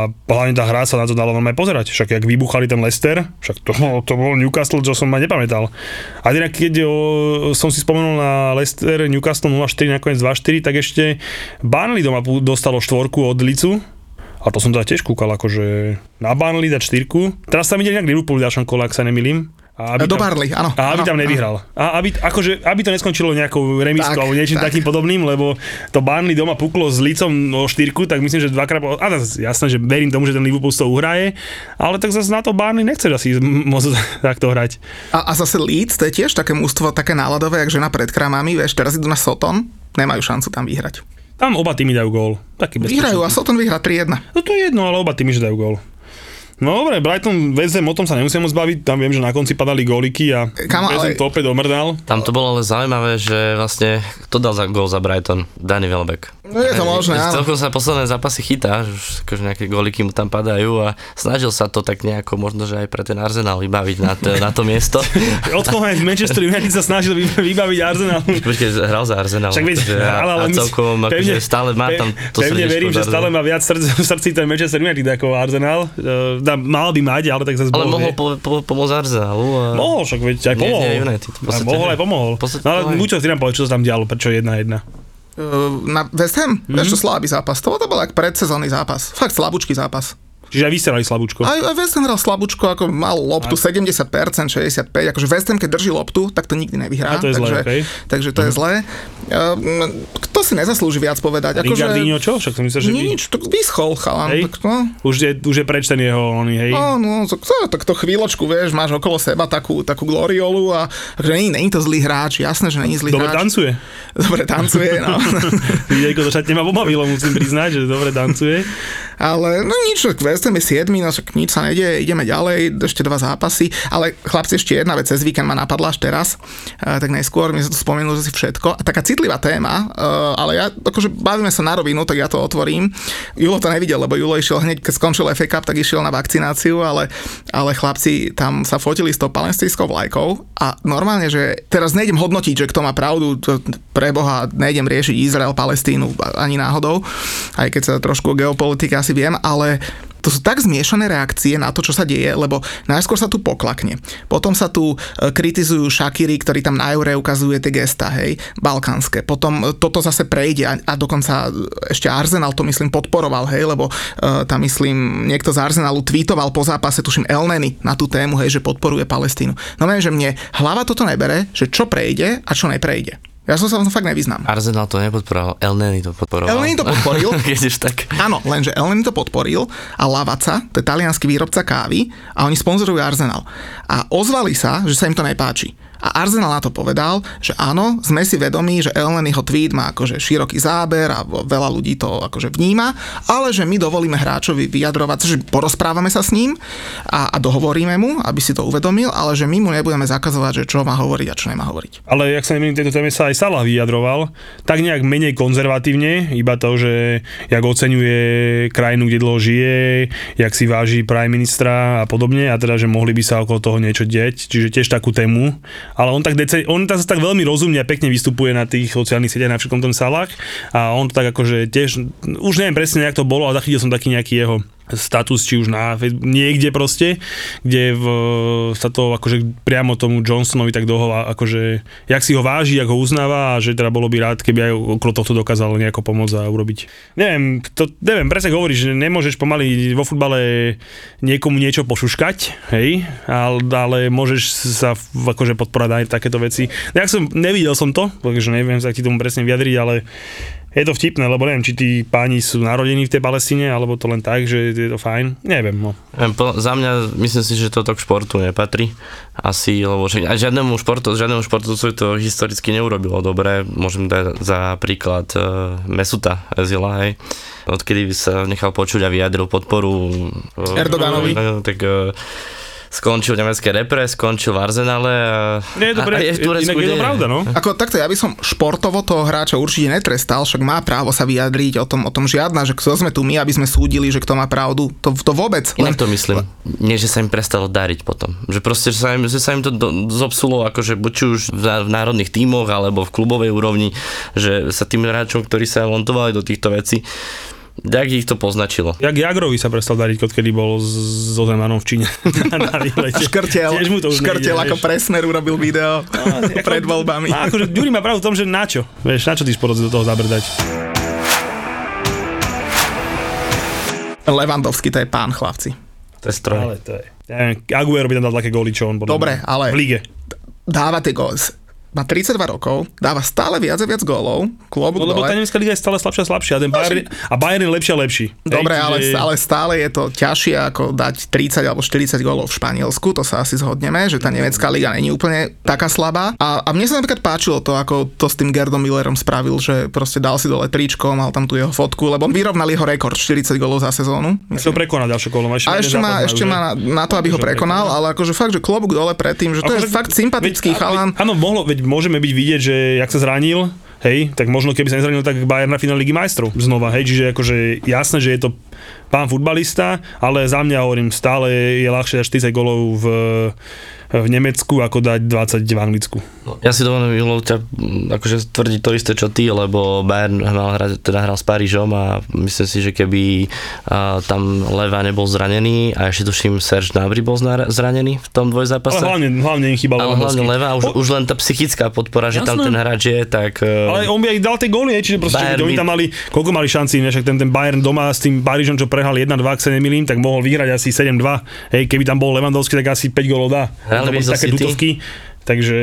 hlavne tá hra sa na to dalo veľmi pozerať, však jak vybuchali ten Leicester, však to bol Newcastle, čo som ma nepamätal. A teda keď som si spomenul na Leicester, Newcastle 0-4, nakoniec 2-4, tak ešte Burnley doma dostalo štvorku od Licu. A to som teda tiež kúkal, akože na Burnley dať štyrku. Teraz tam ide nejak Liverpool v ďalšom kole, ak sa nemýlim. Do Burnley, áno. A aby tam nevyhral. A aby to neskončilo nejakou remískou alebo niečím takým podobným, lebo to Burnley doma puklo s Leedsom o štyrku, tak myslím, že dvakrát... A jasné, že verím tomu, že ten Liverpool to uhraje, ale tak zase na to Burnley nechceš asi môcť takto hrať. A zase Leeds, to je tiež také mužstvo, také náladové, jak žena pred kramami, vieš, teraz idú na Soton, nemajú šancu tam vyhrať. Tam oba týmy dajú gól. Vyhrajú a Soton vyhrá 3-1. No to je jedno, ale oba týmy že dajú gól. No dobre, Brighton, West Ham, o tom sa nemusím moc baviť, tam viem, že na konci padali góliky a West Ham to opäť omrdal. Tam to bolo ale zaujímavé, že vlastne kto dal za gól za Brighton? Danny Welbeck. No je to možné, áno. Celkom sa posledné zápasy chytá, už akože nejaké góliky mu tam padajú a snažil sa to tak nejako možno, že aj pre ten Arsenal vybaviť na to miesto. Od koho aj Manchester United sa snažil vybaviť Arsenal? Počkej, hral za Arsenal. Však veď, ale celkom akože stále má tam to srdiečko. Pevne verím, že stále má viac v srdci ten Manchester United ako Arsenal. Mal by mať, ale tak zase bol. Ale mohol pomôcť Arsenalu. A... Mohol však, veď aj pomohol. Mohol aj pomohol. No, ale Mučo, ty nám povedz, čo sa tam dialo, prečo 1-1? Na West Ham? Ešte slabý zápas. To bol ako predsezónny zápas. Fakt slabúčky zápas. Čiže aj vyserali slabúčko. Aj West Ham hral slabúčko, ako mal loptu 70%, 65%, akože West Ham, keď drží loptu, tak to nikdy nevyhrá. Takže to je zlé. to si nezaslúži viac povedať. Rigardíňo čo? Však to myslíš, že... Nič, to vyschol chalan. Tak, no. Už je preč ten jeho oný, hej? No, tak to chvíľočku, vieš, máš okolo seba takú gloriolu a že není to zlý hráč, jasné, že není zlý hráč. Dobre tancuje, no. Videjko, to šatne ma pobavilo, musím priznať, že dobre tancuje. Ale no nič, West Ham je 7, no však nič sa nedieje, ideme ďalej, ešte 2 zápasy, ale chlapci, ešte jedna vec, cez víkend ma napadla až teraz, tak najskôr mi sa to spomenulo, že si všetko. A taká citlivá téma, ale ja, akože bavíme sa na rovinu, tak ja to otvorím. Julo to nevidel, lebo Julo išiel hneď, keď skončil FA Cup, tak išiel na vakcináciu, ale chlapci tam sa fotili s tou palestínskou vlajkou a normálne, že teraz nejdem hodnotiť, že kto má pravdu, pre Boha, nejdem riešiť Izrael, Palestínu ani náhodou, aj keď sa trošku geopolitika asi viem, ale to sú tak zmiešané reakcie na to, čo sa deje, lebo najskôr sa tu poklakne. Potom sa tu kritizujú Shakiri, ktorý tam na Eure ukazuje tie gesta, hej, balkánske. Potom toto zase prejde a dokonca ešte Arsenal to, myslím, podporoval, hej, lebo tam, myslím, niekto z Arsenalu tweetoval po zápase, tuším, El Neny na tú tému, hej, že podporuje Palestínu. No viem, že mne hlava toto nebere, že čo prejde a čo neprejde. Ja som fakt nevyznám. Arsenal to nepodporoval, El Neny to podporoval. El Neny to podporil. Ježiš, tak. Áno, lenže El Neny to podporil a Lavazza, to je taliansky výrobca kávy a oni sponzorujú Arsenal. A ozvali sa, že sa im to nepáči. A Arsenal na to povedal, že áno, sme si vedomí, že El Nenyho tweet má akože široký záber a veľa ľudí to akože vníma, ale že my dovolíme hráčovi vyjadrovať, že porozprávame sa s ním a dohovoríme mu, aby si to uvedomil, ale že my mu nebudeme zakazovať, že čo má hovoriť a čo nemá hovoriť. Ale jak sa nemýlim, tejto téme sa aj Salah vyjadroval, tak nejak menej konzervatívne, iba to, že jak oceňuje krajinu, kde dlho žije, jak si váži prime ministra a podobne, a teda, že mohli by sa okolo toho niečo deť, čiže tiež takú tému. Ale on tam sa tak veľmi rozumne a pekne vystupuje na tých sociálnych sieťach, na všetkom tom Salah a on to tak akože tiež, už neviem presne, jak to bolo, ale zachytil som taký nejaký jeho status, či už na niekde proste, kde sa to akože priamo tomu Johnsonovi tak dohová, akože jak si ho váži, jak ho uznáva a že teda bolo by rád, keby aj okolo tohto dokázal nejako pomôcť a urobiť. Neviem, presne hovoríš, že nemôžeš pomaly vo futbale niekomu niečo pošuškať, hej, ale môžeš sa akože podporať aj takéto veci. Nevidel som to, takže neviem sa ti tomu presne vyjadriť, ale je to vtipné, lebo neviem, či tí páni sú narodení v tej Palestíne, alebo to len tak, že je to fajn. Neviem, no. Za mňa, myslím si, že toto k športu nepatrí. Asi, lebo žiadnemu športu to historicky neurobilo dobre. Môžem dať za príklad Mesuta Özila, hej. Odkedy sa nechal počuť a vyjadril podporu Erdoganovi. Tak skončil nemecké repre, skončil v Arsenale a je v Turecku. Je to pravda, no? Ako takto, ja by som športovo toho hráča určite netrestal, však má právo sa vyjadriť o tom žiadna, že kto sme tu my, aby sme súdili, že kto má pravdu, to vôbec. Inak to myslím, nie, že sa im prestalo dariť potom, že proste, že sa im to zobsulo, akože buď už v národných tímoch, alebo v klubovej úrovni, že sa tým hráčom, ktorí sa montovali do týchto vecí, jak ich to poznačilo. Jak Jagrovi sa prestal dariť, odkedy bol so Zemanom v Číne. Škrtel ako Presner urobil video pred voľbami. Akože Ďuri má pravdu v tom, že načo? Vieš, načo ty športovci do toho zabrdať? Lewandowski, to je pán, chlapci. To je stroj. Ale to je. Aguero by tam dal také góly, čo on bol. Dobre, ale v lige. Dáva tie góly. Má 32 rokov, dáva stále viac a viac gólov, klobúk dole. Lebo tá nemecká liga je stále slabšia a slabšia a Bayern lepšia a lepší. Dobre, ale stále je to ťažšie ako dať 30 alebo 40 gólov v Španielsku, to sa asi zhodneme, že tá nemecká liga není úplne taká slabá. A mne sa napríklad páčilo to, ako to s tým Gerdom Millerom spravil, že proste dal si dole tričko, mal tam tu jeho fotku, lebo on vyrovnal jeho rekord 40 gólov za sezónu. To prekoná ďalšie kolo. A ešte má na to, aby ho prekonal, ale akože fakt, že klobúk dole predtým, že to je fakt sympatický chalan. Áno, môžeme byť vidieť, že jak sa zranil, hej, tak možno keby sa nezranil, tak Bayern na finále Ligy majstrov znova, hej, čiže akože jasné, že je to pán futbalista, ale za mňa hovorím, stále je ľahšie až 40 golov v Nemecku, ako dať 20 v Anglicku. Ja si dovolím, Julo, ťa akože tvrdí to isté, čo ty, lebo Bayern hral s Parížom a myslím si, že keby tam Leva nebol zranený a ešte tuším Serge Gnabry bol zranený v tom dvojzápase. Ale hlavne im chýbal Lewandowski. Hlavne Leva, už len tá psychická podpora, že jasné, tam ten hráč je, tak... Ale on by aj dal tie góly, čiže proste oni tam mali, koľko mali šancí, však ten Bayern doma s tým Parížom, čo prehral 1-2, ak sa nemýlim, tak mohol vyhrať asi 7-2. Hej, keby tam bol Lewandowski, tak asi 5 gólov dá. Ale by také tutovky, Takže...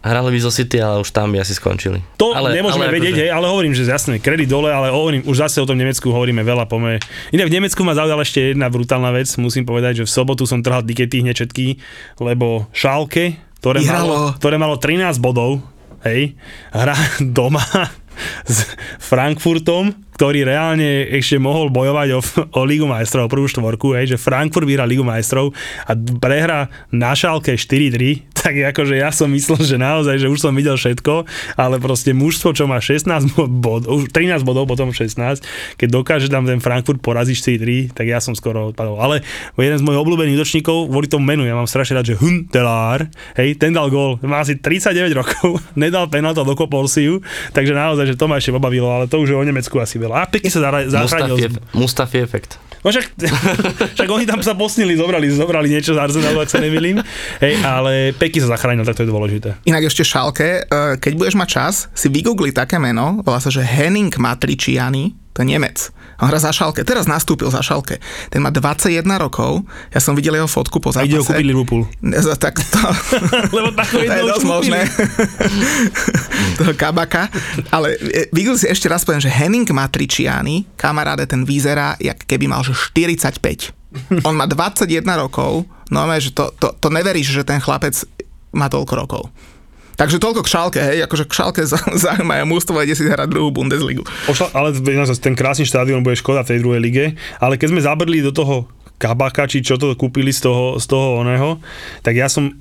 Hrali by zo City, ale už tam by asi skončili. To ale, nemôžeme ale vedieť, akože... hej, ale hovorím, že jasné, kredit dole, ale hovorím, už zase o tom Nemecku hovoríme veľa pomé. Inak v Nemecku ma zaujala ešte jedna brutálna vec, musím povedať, že v sobotu som trhal tikety hneď všetky, lebo Schalke, ktoré malo 13 bodov, hej, hra doma s Frankfurtom, ktorý reálne ešte mohol bojovať o Ligu majstrov, prvú štvorku, hej, že Frankfurt vyhrá Ligu majstrov a prehra na Schalke 4-3, tak akože ja som myslel, že naozaj, že už som videl všetko, ale proste mužstvo, čo má 13 bodov, potom 16, keď dokáže tam ten Frankfurt poraziť 4-3, tak ja som skoro odpadol. Ale jeden z mojich obľúbených útočníkov, kvôli tomu menu, ja mám strašne rád, že Huntelaar, hej, ten dal gól, má asi 39 rokov, nedal penáltu, dokopol si ju, takže naozaj, že to ma ešte pobavilo, ale to už je o Nemecku asi veľa. A pekne sa zachránil. Mustafi efekt. No však oni tam sa posnili, zobrali niečo z Arsenalu, ak sa nemýlim. Hej, ale pekne sa zachránil, tak to je dôležité. Inak ešte Schalke, keď budeš mať čas, si vygoogli také meno, volá sa, že Henning Matriciani, to je Nemec. On hrá za Schalke, teraz nastúpil za Schalke. Ten má 21 rokov, ja som videl jeho fotku po zápase. Ide ho kúpiť Liverpool. Tak to... Lebo takové jedno už kúpili. Toho Kabaka. Ale Vigil si ešte raz poviem, že Henning Matriciani, kamaráde, ten vyzerá, jak keby mal že 45. On má 21 rokov, no že to neveríš, že ten chlapec má toľko rokov. Takže toľko k Schalke, hej, akože k Schalke zaujímajú mústvo a ide si hrať druhú Bundesligu. Ale ten krásny štádion bude škoda v tej druhej lige, ale keď sme zabrli do toho Kabaka, či čo to kúpili z toho oného, tak ja som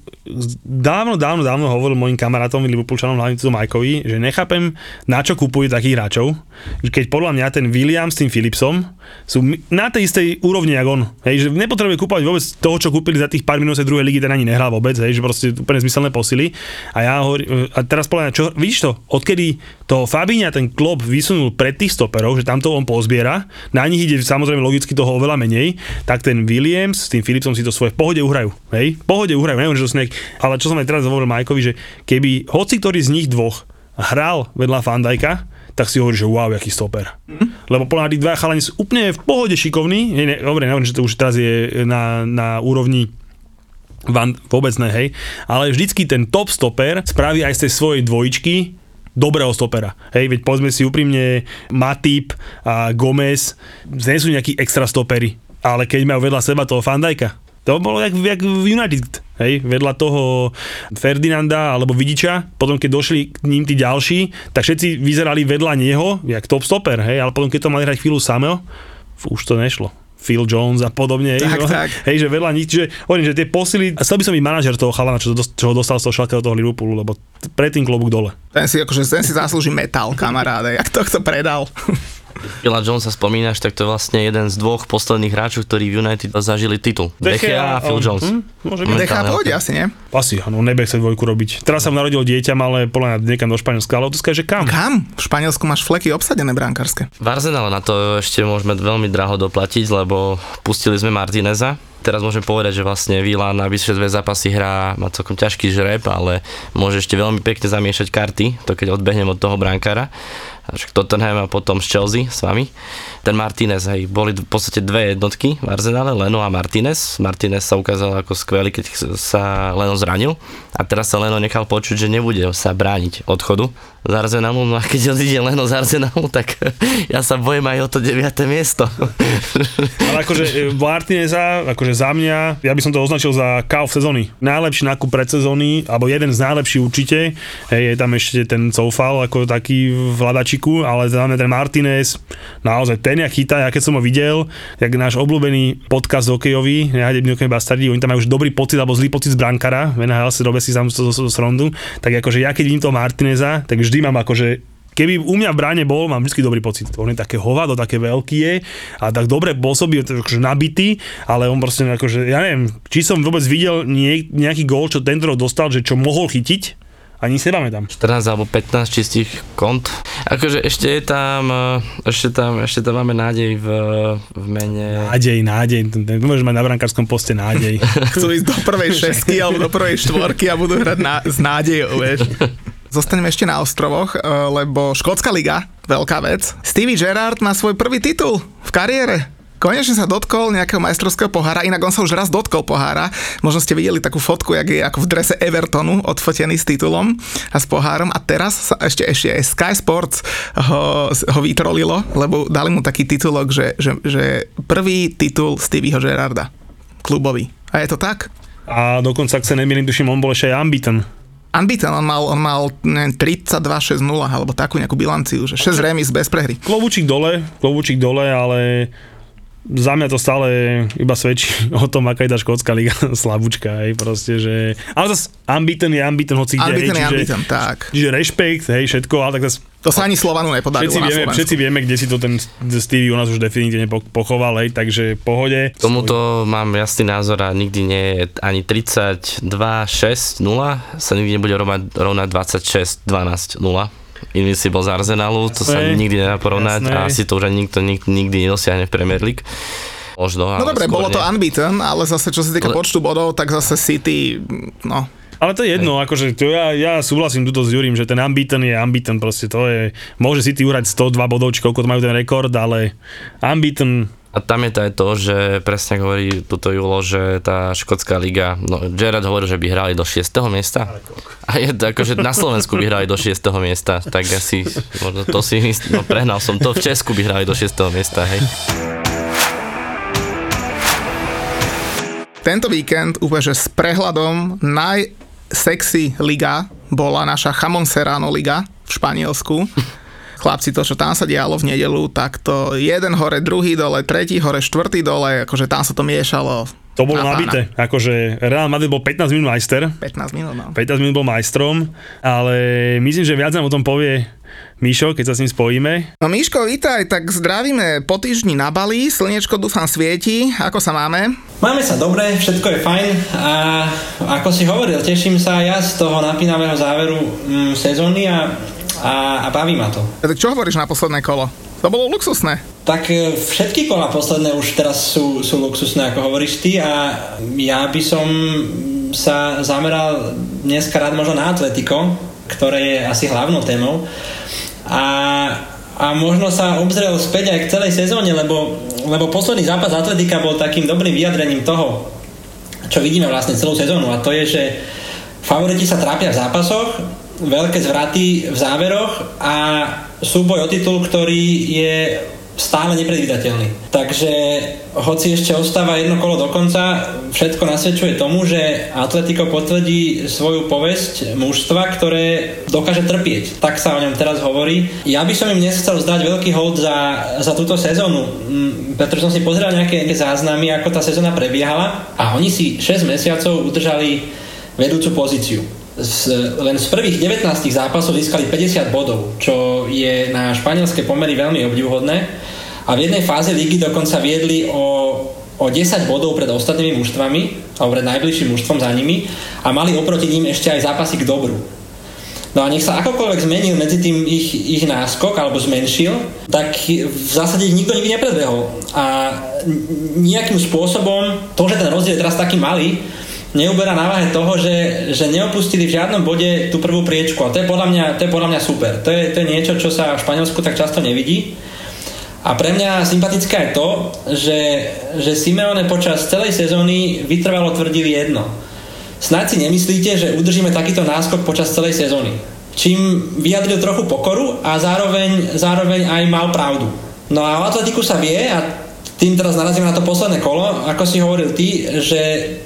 dávno hovoril mojim kamarátom Liverpoolčanom, hlavne to Majkovi, že nechápem, na čo kupujú takých hráčov, keď podľa mňa ten William s tým Philipsom sú na tej istej úrovni, jak on. Hej, že nepotrebuje kúpať vôbec toho, čo kúpili za tých pár minút z druhej ligy, ten ani nehral vôbec, hej, že proste úplne zmyselné posily. A ja hovorím, a teraz podľa mňa, čo, vidíš to, odkedy toho Fabíňa ten Klopp vysunul pred tých stoperov, že tamto on pozbiera, na nich ide samozrejme logicky toho oveľa menej, tak ten Williams s tým Philipsom si to svoje v pohode uhrajú, hej? Neviem, že to ale čo som aj teraz hovoril Majkovi, že keby hoci ktorý z nich dvoch hral vedľa Van Dijka, tak si hovorí, že wow, jaký stoper. Lebo podľa tých dva chalani sú úplne v pohode šikovní. Dobre, neviem, že to už teraz je na úrovni vôbec ne, hej. Ale vždycky ten top stoper spraví aj z tej svojej dvojičky dobrého stopera. Hej, veď povedzme si úprimne, Matip a Gomez nie sú nejakí extra stopery, ale keď majú vedľa seba toho Van Dijka, to bolo jak v United, hej, vedľa toho Ferdinanda alebo Vidiča, potom keď došli k ním tí ďalší, tak všetci vyzerali vedľa neho, jak top stoper, hej, ale potom keď to mali hrať chvíľu samého, už to nešlo. Phil Jones a podobne, tak. Hej, že veľa nič, že hovorím, že tie posily, a chcel by som byť manažer toho chalana, čo ho dostal z toho Schalke do toho Liverpoolu, lebo predtým klobúk dole. Ten si zaslúži metal, kamaráde, jak to predal. Phila Jonesa spomínaš, tak to je vlastne jeden z dvoch posledných hráčov, ktorí v United zažili titul. De Gea a Phil Jones. Môže byť. De Gea pôjde asi, nie? Asi, áno, nebech sa dvojku robiť. Teraz sa narodil dieťa, ale podľa mňa niekam do Španielska, ale otázka je, že kam? Kam? V Španielsku máš fleky obsadené brankárske. V Arsenale na to ešte môžeme veľmi draho doplatiť, lebo pustili sme Martineza. Teraz môžem povedať, že vlastne Vila na vyššie dve zápasy hrá, má celkom ťažký žreb, ale môže ešte veľmi pekne zamiešať karty, to keď odbehnem od toho brankára. Však Tottenham a potom z Chelsea s vami. Ten Martinez, hej, boli v podstate dve jednotky v Arsenále, Leno a Martinez. Martinez sa ukázal ako skvelý, keď sa Leno zranil. A teraz sa Leno nechal počuť, že nebude sa brániť odchodu z Arsenálu. No a keď odíde Leno z Arsenálu, tak ja sa bojím aj o to 9. miesto. Ale akože Martineza, akože za mňa, ja by som to označil za kauf sezóny. Najlepší nákup predsezóny, alebo jeden z najlepších určite. Hej, je tam ešte ten Coufal, ako taký v hľadačiku, ale za mňa ten Martinez, naozaj ten jak chytá, ja keď som ho videl, jak náš obľúbený podcast hokejový, Nehadební hokejní bastardi, oni tam majú už dobrý pocit, alebo zlý pocit z brankára, v NHL si robia si sám z srandu, tak akože ja keď vidím toho Martineza, tak vždy mám akože keby u mňa v bráne bol, mám vždy dobrý pocit. On je také hovado, také veľký je a tak dobre pôsobí, akože nabitý, ale on proste akože, ja neviem, či som vôbec videl nejaký gól, čo tento dostal, že čo mohol chytiť, ani sedáme tam. 14 alebo 15 čistých kont. Akože ešte tam máme nádej v mene... Nádej, môžeš mať na brankárskom poste nádej. Chcú ísť do prvej šestky alebo do prvej štvorky a budú hrať s nádejou, vieš. Zostaneme ešte na ostrovoch, lebo Škótska liga, veľká vec. Stevie Gerrard má svoj prvý titul v kariére. Konečne sa dotkol nejakého majstrovského pohára, inak on sa už raz dotkol pohára. Možno ste videli takú fotku, jak je ako v drese Evertonu odfotený s titulom a s pohárom, a teraz sa ešte Sky Sports ho vytrolilo, lebo dali mu taký titulok, že prvý titul Stevieho Gerarda, klubový. A je to tak? A dokonca, ak sa nemýlim, duším, on bol ešte aj unbeaten, on mal 32-6-0 alebo takú nejakú bilanciu, že 6 remis bez prehry. Klobučík dole, ale za mňa to stále iba svedčí o tom, aká je tá škótska liga slabúčka, hej, proste, že... Ale zase unbeaten, hoci kde, hej, čiže tak. Čiže rešpekt, hej, všetko, ale tak zase... To sa ani Slovanu nepodarilo všetci vieme, kde si to ten Stevie u nás už definitívne pochoval, hej, takže pohode. Tomuto mám jasný názor a nikdy nie je ani 32-6-0, sa nikdy nebude rovnať 26-12-0. Invincible z Arsenalu, to sa nikdy nedá porovnať a asi to už ani nikdy nedosiahne v Premier League. Možno, no dobre, bolo to unbeaten, ale zase čo sa týka počtu bodov, tak zase City, no... Ale to je jedno, akože to ja súhlasím tuto s Jurím, že ten unbeaten, proste to je, môže City urať 102 bodov, či koľko to majú ten rekord, ale unbeaten... A tam je to aj to, že presne hovorí tuto Julo, že tá škótska liga, no Gerard hovoril, že by hrali do 6. miesta. A je to ako, že na Slovensku by hrali do 6. miesta, tak asi, možno to si myslím, no prehnal som to, v Česku by hrali do 6. miesta, hej. Tento víkend úplne, že s prehľadom najsexy liga bola naša Jamón Serrano liga v Španielsku. Chlapci, to, čo tam sa dialo v nedeľu, tak to jeden hore, druhý dole, tretí hore, štvrtý dole, akože tam sa to miešalo. To bolo nabité, akože Real Madrid bol 15 minút majster. 15 minút, no. 15 minút bol majstrom, ale myslím, že viac nám o tom povie Míšo, keď sa s ním spojíme. No Míško, vítaj, tak zdravíme po týždni na Bali, slniečko dúfam svieti, ako sa máme? Máme sa dobre, všetko je fajn a ako si hovoril, teším sa ja z toho napínavého záveru sezóny a baví ma to. Čo hovoríš na posledné kolo? To bolo luxusné. Tak všetky kola posledné už teraz sú luxusné, ako hovoríš ty, a ja by som sa zameral dneska rád možno na Atlético, ktoré je asi hlavnou témou. A možno sa obzrel späť aj k celej sezóne, lebo posledný zápas Atlética bol takým dobrým vyjadrením toho, čo vidíme vlastne celú sezónu, a to je, že favoriti sa trápia v zápasoch, veľké zvraty v záveroch a súboj o titul, ktorý je stále nepredvídateľný. Takže hoci ešte ostáva jedno kolo do konca, všetko nasvedčuje tomu, že Atlético potvrdí svoju povesť mužstva, ktoré dokáže trpieť. Tak sa o ňom teraz hovorí. Ja by som im nechcel zdať veľký hold za túto sezónu, pretože som si pozeral nejaké záznamy, ako tá sezóna prebiehala, a oni si 6 mesiacov udržali vedúcu pozíciu. Len z prvých 19 zápasov získali 50 bodov, čo je na španielské pomery veľmi obdivuhodné, a v jednej fáze ligy dokonca viedli o 10 bodov pred ostatnými mužstvami alebo pred najbližším mužstvom za nimi a mali oproti ním ešte aj zápasy k dobru. No a nech sa akokoľvek zmenil medzi tým ich náskok alebo zmenšil, tak v zásade ich nikto nikdy nepredbehol a nejakým spôsobom to, že ten rozdiel je teraz taký malý, neuberá na váhe toho, že neopustili v žiadnom bode tú prvú priečku. A to je podľa mňa super. To je niečo, čo sa v Španielsku tak často nevidí. A pre mňa sympatické je to, že Simeone počas celej sezóny vytrvalo tvrdili jedno. Snáď si nemyslíte, že udržíme takýto náskok počas celej sezóny. Čím vyjadril trochu pokoru a zároveň aj mal pravdu. No a o Atletiku sa vie, a tým teraz narazíme na to posledné kolo, ako si hovoril ty, že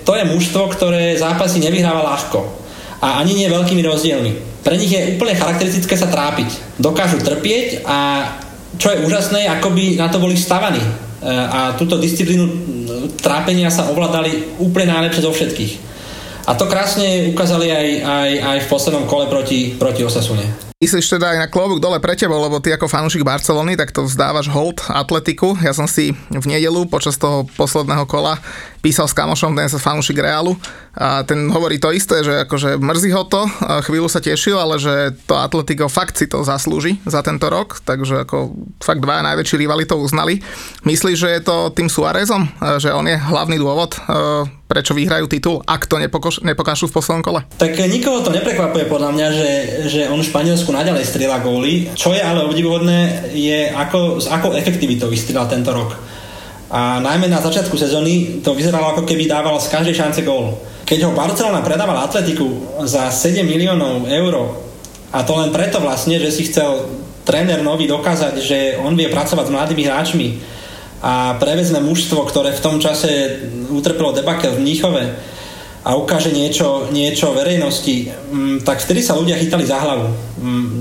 to je mužstvo, ktoré zápasy nevyhráva ľahko a ani nie veľkými rozdielmi. Pre nich je úplne charakteristické sa trápiť. Dokážu trpieť a čo je úžasné, akoby na to boli stavaní. A túto disciplínu trápenia sa ovládali úplne najlepšie zo všetkých. A to krásne ukázali aj v poslednom kole proti Osasune. Myslíš teda aj na klobúk dole pre tebou, lebo ty ako fanúšik Barcelony, tak to vzdávaš hold Atletiku. Ja som si v nedeľu počas toho posledného kola písal s kamošom, ten sa fanúšik Reálu, a ten hovorí to isté, že akože mrzí ho to, chvíľu sa tešil, ale že to Atletico fakt si to zaslúži za tento rok, takže ako fakt dva najväčší rivali to uznali. Myslíš, že je to tým Suárezom, že on je hlavný dôvod, prečo vyhrajú titul, ak to nepokážu v poslednom kole? Tak nikoho to neprekvapuje podľa mňa, že on v Španielsku naďalej strieľa góly. Čo je ale obdivuhodné, je ako efektivitou vystrieľal tento rok. a najmä na začiatku sezóny to vyzeralo, ako keby dával z každej šance gól. Keď ho Barcelona predával Atletiku za 7 miliónov eur, a to len preto vlastne, že si chcel tréner nový dokázať, že on vie pracovať s mladými hráčmi a prevezme mužstvo, ktoré v tom čase utrpelo debakel v Mníchove a ukáže niečo verejnosti, tak vtedy sa ľudia chytali za hlavu.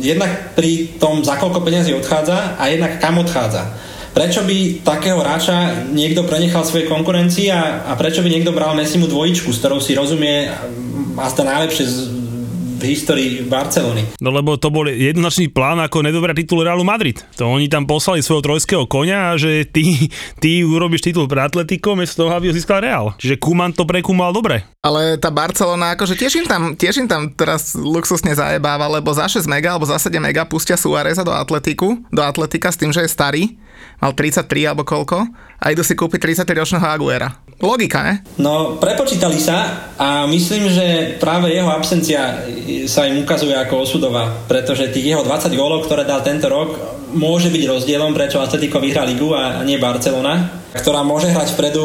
Jednak pri tom, za koľko peniazí odchádza a jednak kam odchádza. Prečo by takého hráča niekto prenechal svojej konkurencii a prečo by niekto bral Messimu dvojičku, s ktorou si rozumie a zdá najlepšie v histórii Barcelony. No lebo to bol jednoznačný plán ako nedobrať titul Realu Madrid. To oni tam poslali svojho trojského koňa a že ty urobíš titul pre Atletico, miesto toho, aby ho získal Real. Čiže Koeman to prekúmal dobre. Ale tá Barcelona, akože tiež im tam teraz luxusne zajebáva, lebo za 6 mega alebo za 7 mega pustia Suáreza do Atletika s tým, že je starý. Mal 33 alebo koľko a idú si kúpiť 33-ročného Aguera. Logika, ne? No, prepočítali sa a myslím, že práve jeho absencia sa im ukazuje ako osudová, pretože tých jeho 20 gólov, ktoré dal tento rok, môže byť rozdielom, prečo Atletico vyhrá ligu a nie Barcelona, ktorá môže hrať vpredu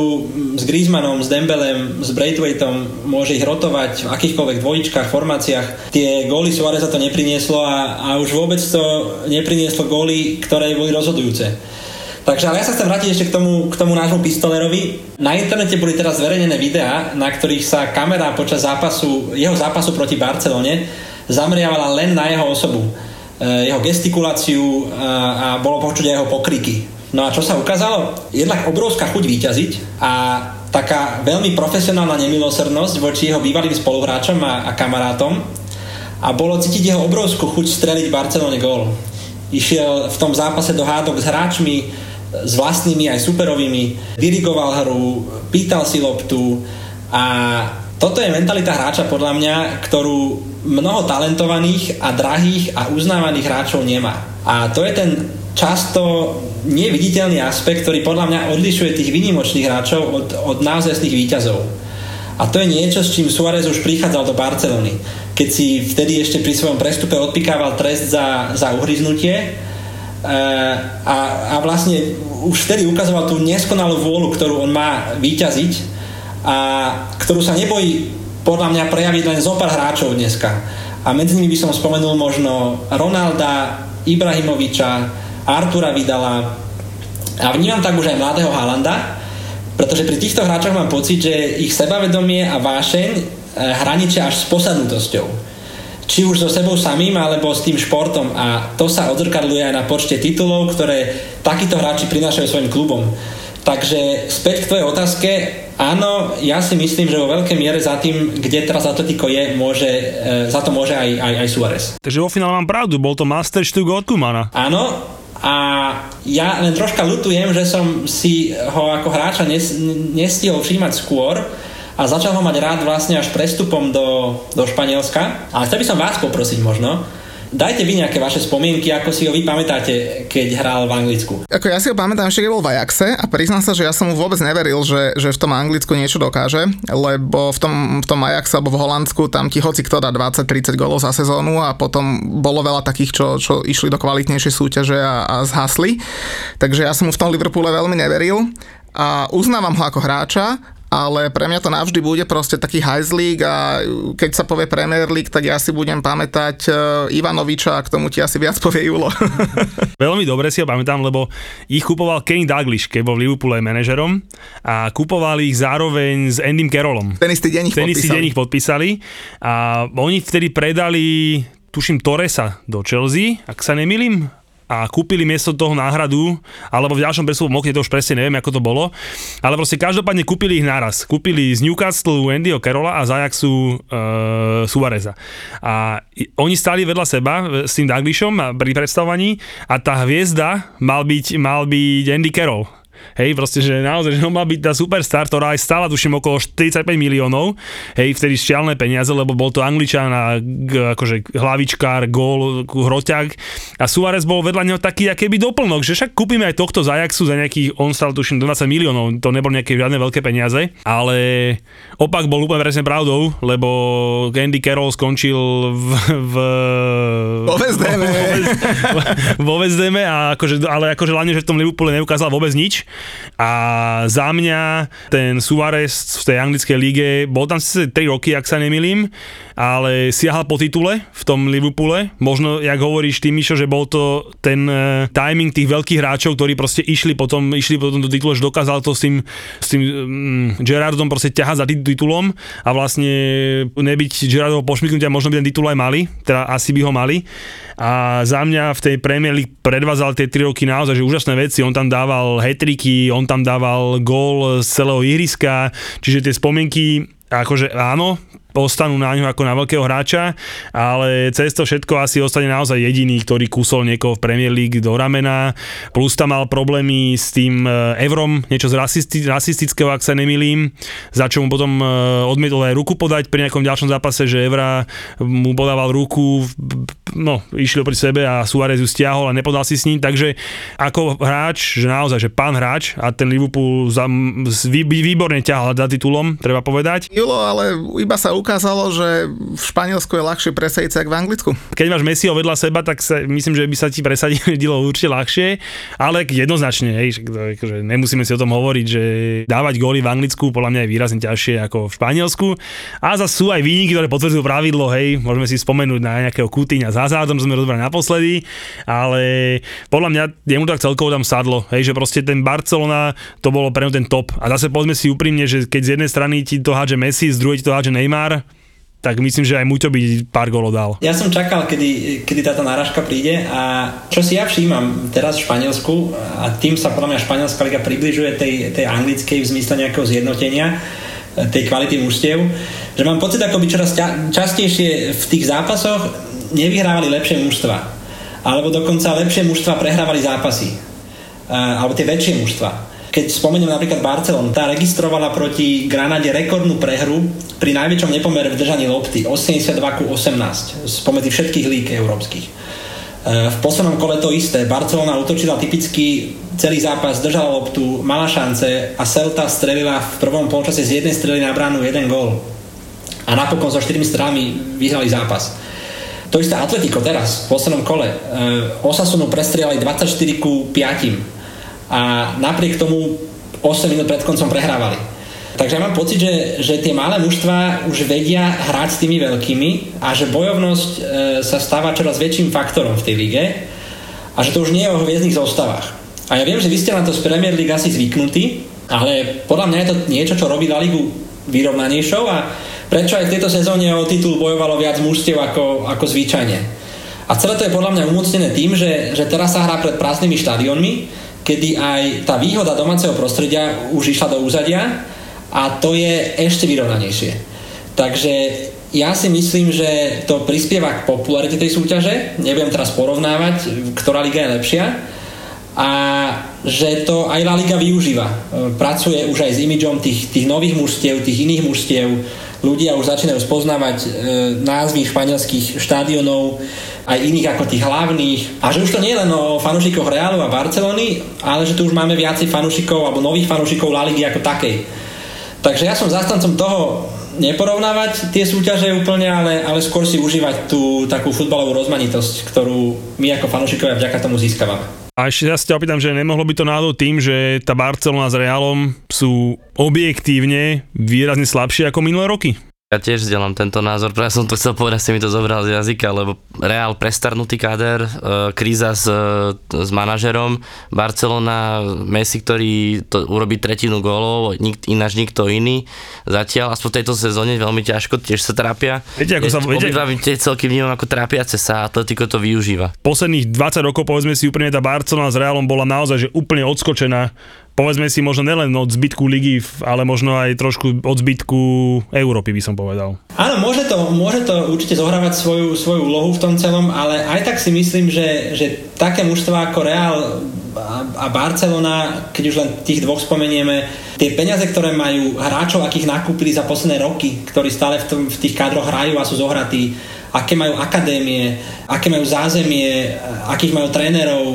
s Griezmannom, s Dembelem, s Braithwaitom, môže ich rotovať v akýchkoľvek dvojičkách, formáciách. Tie góly Suáreza to neprinieslo a už vôbec to neprinieslo góly, ktoré boli rozhodujúce. Takže ale ja sa chcem vrátiť ešte k tomu nášmu pistolerovi. Na internete boli teraz zverejnené videá, na ktorých sa kamera počas jeho zápasu proti Barcelone zameriavala len na jeho osobu, jeho gestikuláciu a bolo počuť aj jeho pokriky. No a čo sa ukázalo? Jednak obrovská chuť víťaziť a taká veľmi profesionálna nemilosrdnosť voči jeho bývalým spoluhráčom a kamarátom a bolo cítiť jeho obrovskú chuť streliť Barcelone gól. Išiel v tom zápase do hádok s hráčmi, s vlastnými aj superovými, dirigoval hru, pýtal si loptu a toto je mentalita hráča podľa mňa, ktorú mnoho talentovaných a drahých a uznávaných hráčov nemá. A to je ten často neviditeľný aspekt, ktorý podľa mňa odlišuje tých výnimočných hráčov od naozajstných víťazov. A to je niečo, s čím Suárez už prichádzal do Barcelony, keď si vtedy ešte pri svojom prestupe odpikával trest za uhryznutie a vlastne už vtedy ukazoval tú neskonalú vôľu, ktorú on má víťaziť a ktorú sa nebojí podľa mňa prejaviť len zo pár hráčov dneska. A medzi nimi by som spomenul možno Ronalda, Ibrahimoviča, Artura Vidala a vnímam tak už aj mladého Haalanda, pretože pri týchto hráčoch mám pocit, že ich sebavedomie a vášeň hraničia až s posadnutosťou. Či už so sebou samým, alebo s tým športom. A to sa odzrkadluje aj na počte titulov, ktoré takíto hráči prinášajú svojim klubom. Takže späť k tvojej otázke. Áno, ja si myslím, že vo veľkej miere za tým, kde teraz Atletico je, za to môže aj Suárez. Takže vo finále mám pravdu, bol to masterštúk od Koemana. Áno, a ja len troška ľutujem, že som si ho ako hráča nestihol všímať skôr a začal ho mať rád vlastne až prestupom do Španielska. Ale chcel by som vás poprosiť možno, dajte vy nejaké vaše spomienky, ako si ho vy pamätáte, keď hral v Anglicku. Ako ja si ho pamätám, že bol v Ajaxe a priznám sa, že ja som mu vôbec neveril, že v tom Anglicku niečo dokáže, lebo v tom Ajaxe alebo v Holandsku tam ti hoci kto dá 20-30 gólov za sezónu a potom bolo veľa takých, čo išli do kvalitnejšej súťaže a zhasli. Takže ja som mu v tom Liverpoole veľmi neveril a uznávam ho ako hráča, ale pre mňa to navždy bude proste taký hajzlík a keď sa povie Premier League, tak ja si budem pamätať Ivanoviča a k tomu ti asi viac povie Julo. Veľmi dobre si ho pamätám, lebo ich kupoval Kenny Dalglish, keď bol v Liverpoole manažerom a kupovali ich zároveň s Andym Carrollom. Ten istý deň ich podpísali a oni vtedy predali, tuším, Torresa do Chelsea, ak sa nemýlim, a kúpili miesto toho náhradu, alebo v ďalšom prestupu mokne, to už presne neviem, ako to bolo, ale proste každopádne kúpili ich naraz. Kúpili z Newcastle Andyho Carrolla a z Ajaxu Suáreza. A oni stáli vedľa seba s tým Dalglishom pri predstavovaní a tá hviezda mal byť Andy Carroll. Hej, proste, že naozaj, že on mal byť tá superstar, ktorá aj stála, tuším, okolo 45 miliónov, hej, vtedy šialné peniaze, lebo bol to Angličan a akože hlavičkár, gól, hroťák a Suárez bol vedľa neho taký, aký by doplnok, že však kúpime aj tohto z Ajaxu za nejakých, on stál, tuším, 20 miliónov, to nebol nejaké žiadne veľké peniaze, ale Opak bol úplne presne pravdou, lebo Andy Carroll skončil vo West Hame, ale akože hlavne, že v tom Liverpoole neukázal vôbec nič. A za mňa ten Suárez v tej anglickej líge, bol tam sice 3 roky, ak sa nemýlim, ale siahal po titule v tom Liverpoole. Možno, jak hovoríš ty, Mišo, že bol to ten timing tých veľkých hráčov, ktorí proste išli potom do titulu, že dokázal to s tým Gerardom proste ťahať za titulom a vlastne nebyť Gerardov pošmyknutia, možno by ten titul aj mali, teda asi by ho mali. A za mňa v tej Premier League predvázal tie 3 roky naozaj, že úžasné veci, on tam dával hat-tricky, on tam dával gól z celého ihriska, čiže tie spomienky, akože áno, ostanú na ňu ako na veľkého hráča, ale cez to všetko asi ostane naozaj jediný, ktorý kúsol niekoho v Premier League do ramena, plus tam mal problémy s tým eurom, niečo z rasistického, ak sa nemýlim, za čo mu potom odmietol aj ruku podať pri nejakom ďalšom zápase, že Evra mu podával ruku, no, išiel pri sebe a Suárez ju stiahol a nepodal si s ním, takže ako hráč, že naozaj, že pán hráč a ten Liverpool výborne ťahal za titulom, treba povedať. Julo, ale iba sa ukázalo, že v Španielsku je ľahšie presadiť sa ako v Anglicku. Keď máš Messiho vedľa seba, tak sa, myslím, že by sa ti presadilo určite ľahšie, ale jednoznačne, hej, že nemusíme si o tom hovoriť, že dávať góly v Anglicku podľa mňa je výrazne ťažšie ako v Španielsku. A zase sú aj výniky, ktoré potvrdzujú pravidlo, hej, môžeme si spomenúť na nejakého Coutinha, za Hazardom sme rozbrali naposledy, ale podľa mňa jemu tak celkovo tam sadlo, hej, že proste ten Barcelona, to bolo pre mňa ten top. A zase povedzme si úprimne, že keď z jednej strany ti to hádže Messi, z druhej ti to hádže Neymar, tak myslím, že aj Muťo by pár golov dal. Ja som čakal, kedy táto náražka príde a čo si ja všímam teraz v Španielsku a tým sa podľa mňa španielská liga približuje tej anglickej v zmysle nejakého zjednotenia tej kvality mužstiev, že mám pocit, ako by čoraz častejšie v tých zápasoch nevyhrávali lepšie mužstva alebo dokonca lepšie mužstva prehrávali zápasy alebo tie väčšie mužstva. Keď spomeniem napríklad Barcelonu, tá registrovala proti Granade rekordnú prehru pri najväčšom nepomere v držaní lopty 82:18 spomedzi všetkých líg európskych. V poslednom kole to isté, Barcelona útočila typicky celý zápas, držala loptu, mala šance a Celta strelila v prvom polčase z jednej strely na bránu jeden gól a napokon so 4 strelami vyhrali zápas. To isté Atlético teraz v poslednom kole, Osasunu prestrieľali 24:5 a napriek tomu 8 minút pred koncom prehrávali. Takže ja mám pocit, že tie malé mužstvá už vedia hrať s tými veľkými a že bojovnosť sa stáva čoraz väčším faktorom v tej lige a že to už nie je o hviezdnych zostavách. A ja viem, že vy ste na to z Premier League asi zvyknutí, ale podľa mňa je to niečo, čo robí La Ligu vyrovnanejšou a prečo aj v tejto sezóne o titul bojovalo viac mužstiev ako zvyčajne. A celé to je podľa mňa umocnené tým, že teraz sa hrá pred prázdnymi štadiónmi, kedy aj tá výhoda domáceho prostredia už išla do úzadia a to je ešte vyrovnanejšie. Takže ja si myslím, že to prispieva k popularite tej súťaže, nebudem teraz porovnávať, ktorá liga je lepšia, a že to aj La Liga využíva. Pracuje už aj s imidžom tých nových mužstiev, tých iných mužstiev, ľudia už začínajú spoznávať názvy španielských štádionov, aj iných ako tých hlavných. A že už to nie je len o fanúšikoch Realu a Barcelony, ale že tu už máme viacej fanúšikov alebo nových fanúšikov La Ligy ako takej. Takže ja som zastancom toho neporovnávať tie súťaže úplne, ale skôr si užívať tú takú futbalovú rozmanitosť, ktorú my ako fanúšikovia vďaka tomu získavame. A ešte ja sa ťa opýtam, že nemohlo by to náhodou tým, že tá Barcelona s Realom sú objektívne výrazne slabšie ako minulé roky? Ja tiež zdieľam tento názor, pretože som to chcel povedať, si mi to zobral z jazyka, lebo Real prestarnutý káder, kríza s manažerom, Barcelona, Messi, ktorý to urobí tretinu gólov, ináč nikto iný. Zatiaľ, aspoň v tejto sezóne veľmi ťažko, tiež sa trápia. Obidva celky vnímam ako trápiace sa, Atletico to využíva. Posledných 20 rokov, povedzme si úplne, tá Barcelona s Realom bola naozaj že úplne odskočená. Povedzme si možno nelen od zbytku ligy, ale možno aj trošku od zbytku Európy, by som povedal. Áno, môže to určite zohrávať svoju úlohu v tom celom, ale aj tak si myslím, že také mužstvá ako Real a Barcelona, keď už len tých dvoch spomenieme, tie peniaze, ktoré majú hráčov, akých nakúpili za posledné roky, ktorí stále v tých kádroch hrajú a sú zohratí, aké majú akadémie, aké majú zázemie, akých majú trénerov,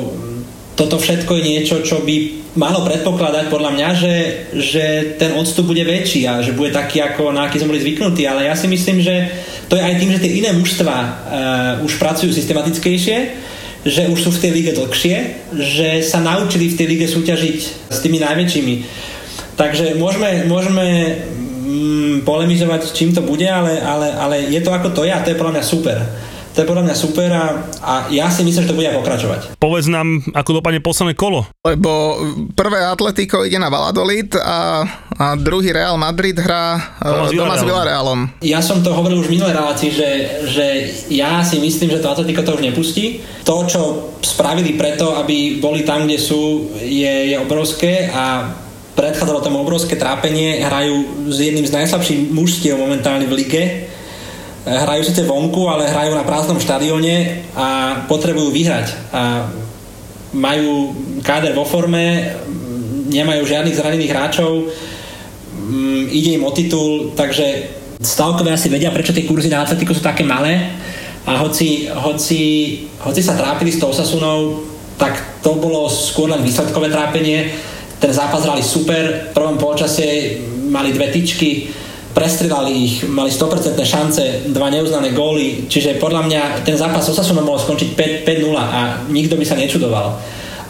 toto všetko je niečo, čo by malo predpokladať podľa mňa, že ten odstup bude väčší a že bude taký, ako na aký sme boli zvyknutí, ale ja si myslím, že to je aj tým, že tie iné mužstva už pracujú systematickejšie, že už sú v tej lige dlhšie, že sa naučili v tej lige súťažiť s tými najväčšími. Takže môžeme polemizovať, s čím to bude, ale je to ako to je a to je podľa mňa super. To je podľa mňa super a ja si myslím, že to bude aj pokračovať. Povedz nám, ako dopadne posledné kolo. Lebo prvé Atlético ide na Valladolid a druhý Real Madrid hrá doma s Villarealom. Ja som to hovoril už v minulej relácii, že ja si myslím, že to Atlético to už nepustí. To, čo spravili preto, aby boli tam, kde sú, je obrovské a predchádzalo tomu obrovské trápenie. Hrajú s jedným z najslabších mužstiev momentálne v lige. Hrajú síce vonku, ale hrajú na prázdnom štadióne a potrebujú vyhrať. A majú káder vo forme, nemajú žiadnych zranených hráčov, ide im o titul, takže stavkové asi vedia, prečo tie kurzy na Atletiku sú také malé. A hoci sa trápili s tou Osasunou, tak to bolo skôr len výsledkové trápenie. Ten zápas hrali super, v prvom polčase mali 2 tyčky, prestrelali ich, mali 100% šance, 2 neuznané góly, čiže podľa mňa ten zápas s Osasunou mohol skončiť 5-0 a nikto by sa nečudoval.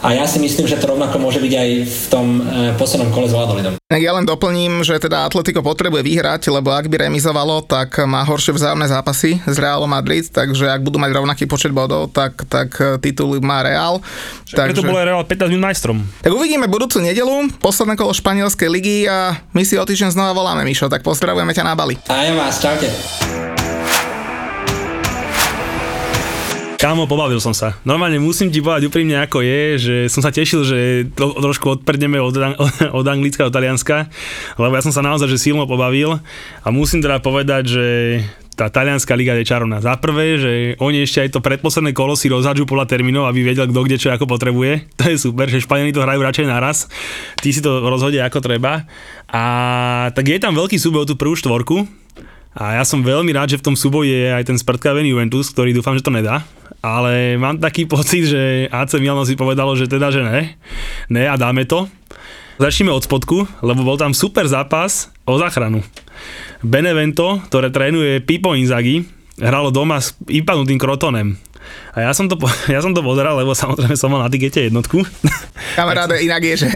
A ja si myslím, že to rovnako môže byť aj v tom poslednom kole s Valladolidom. Ja len doplním, že teda Atletico potrebuje vyhrať, lebo ak by remizovalo, tak má horšie vzájomné zápasy s Realom Madrid, takže ak budú mať rovnaký počet bodov, tak titul má Real. Preto bol Real 15 minút majstrom. Tak uvidíme budúcu nedeľu, posledné kolo španielskej ligy a my si o týždeň znova voláme, Mišo, tak pozdravujeme ťa na Bali. A ja vás, čaute. Kámo, pobavil som sa. Normálne musím ti povedať úprimne, ako je, že som sa tešil, že trošku odprdneme od Anglicka do Talianska, lebo ja som sa naozaj že silno pobavil a musím teda povedať, že tá talianská liga je čarovná. Za prvé, že oni ešte aj to predposledné kolo si rozhadžú podľa termínov, aby vedel, kto kde čo ako potrebuje. To je super, že Španieli to hrajú radšej naraz. Tí si to rozhodia ako treba. A tak je tam veľký súboj o tú prvú štvorku. A ja som veľmi rád, že v tom súboji je aj ten sprdkavený Juventus, ktorý dúfam, že to nedá. Ale mám taký pocit, že AC Milan si povedalo, že teda, že ne a dáme to. Začneme od spodku, lebo bol tam super zápas o záchranu. Benevento, ktoré trénuje Pipo Inzaghi, hralo doma s ipadnutým Crotonem. A ja som to pozeral, lebo samozrejme som mal na tikete jednotku. Kamaráde, inak je,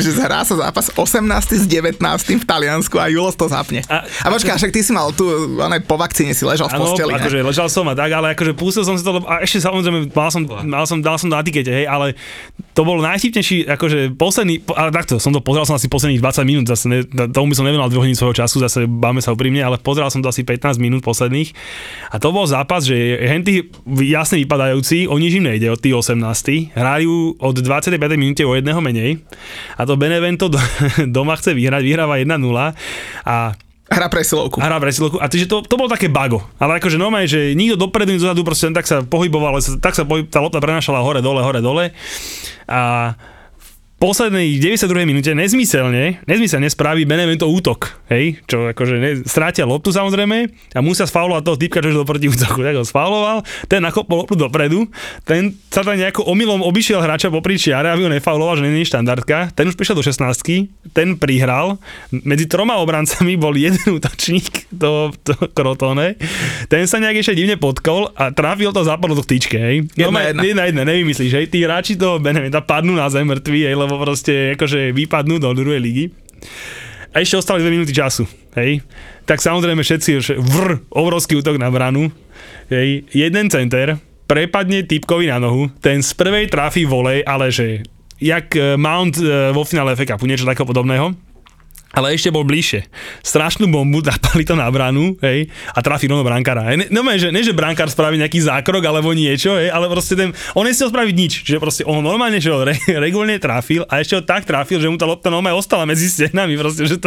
že zahrá sa zápas 18. s 19. v Taliansku a Julos to zapne. A počkaj, však ty si mal tu, po vakcíne si ležal v posteli. Áno, akože ležal som a tak, ale akože pustil som si to, a ešte samozrejme dal som na tikete, hej, ale to bol najvtipnejší, akože posledný, ale takto, pozeral som asi posledných 20 minút, zase tomu by som nevenoval 2 hodiny svojho času, zase báme sa úprimne, ale pozeral som to asi 15 minút posledných a to bol zápas, že henty jasne vypadajúci, o nič im nejde od tých 18. Hrajú od 25. minúte o jedného menej a to Benevento doma chce vyhrať, vyhráva 1-0 a Hra presilovku. A takže to bolo také bago. Ale akože normálne, že nikto dopredu, nikto dozadu, proste tak sa pohyboval, tá lopta prenášala hore, dole. A poslednej 92. minúte nezmyselne spraví Benevento útok, hej, čo akože strátia loptu samozrejme a musia sfaulovať toho typka, čo už do protiútoku, tak ho sfauloval, ten nakopol loptu dopredu, ten sa tam nejako omylom obišiel hráča popri čiare, aby ho nefauloval, že nie je štandardka, ten už prišiel do 16-ky, ten prihral, medzi 3 obrancami bol jeden útočník, to Crotone, ten sa nejak ešte divne potkol a trafil to západlo do tyčke, hej, jedna, nevymyslíš, hej, tí hráči toho Beneventa padnú na zem mŕtvi, hej, lebo proste akože vypadnú do druhej ligy. A ešte ostali 2 minúty času, hej. Tak samozrejme všetci obrovský útok na branu, hej. Jeden center prepadne typkovi na nohu, ten z prvej trafí volej, ale že jak Mount vo finále FA Cupu, niečo takého podobného. Ale ešte bol bližšie. Strašnú bombu, napali to na branu, hej, a trafí rovno brankára. Ne, že brankár spraví nejaký zákrok alebo niečo, hej, ale proste on nechcel spraviť nič, že proste on normálne, že ho regulne trafil a ešte ho tak trafil, že mu tá lopta normálne ostala medzi stehnami, proste, že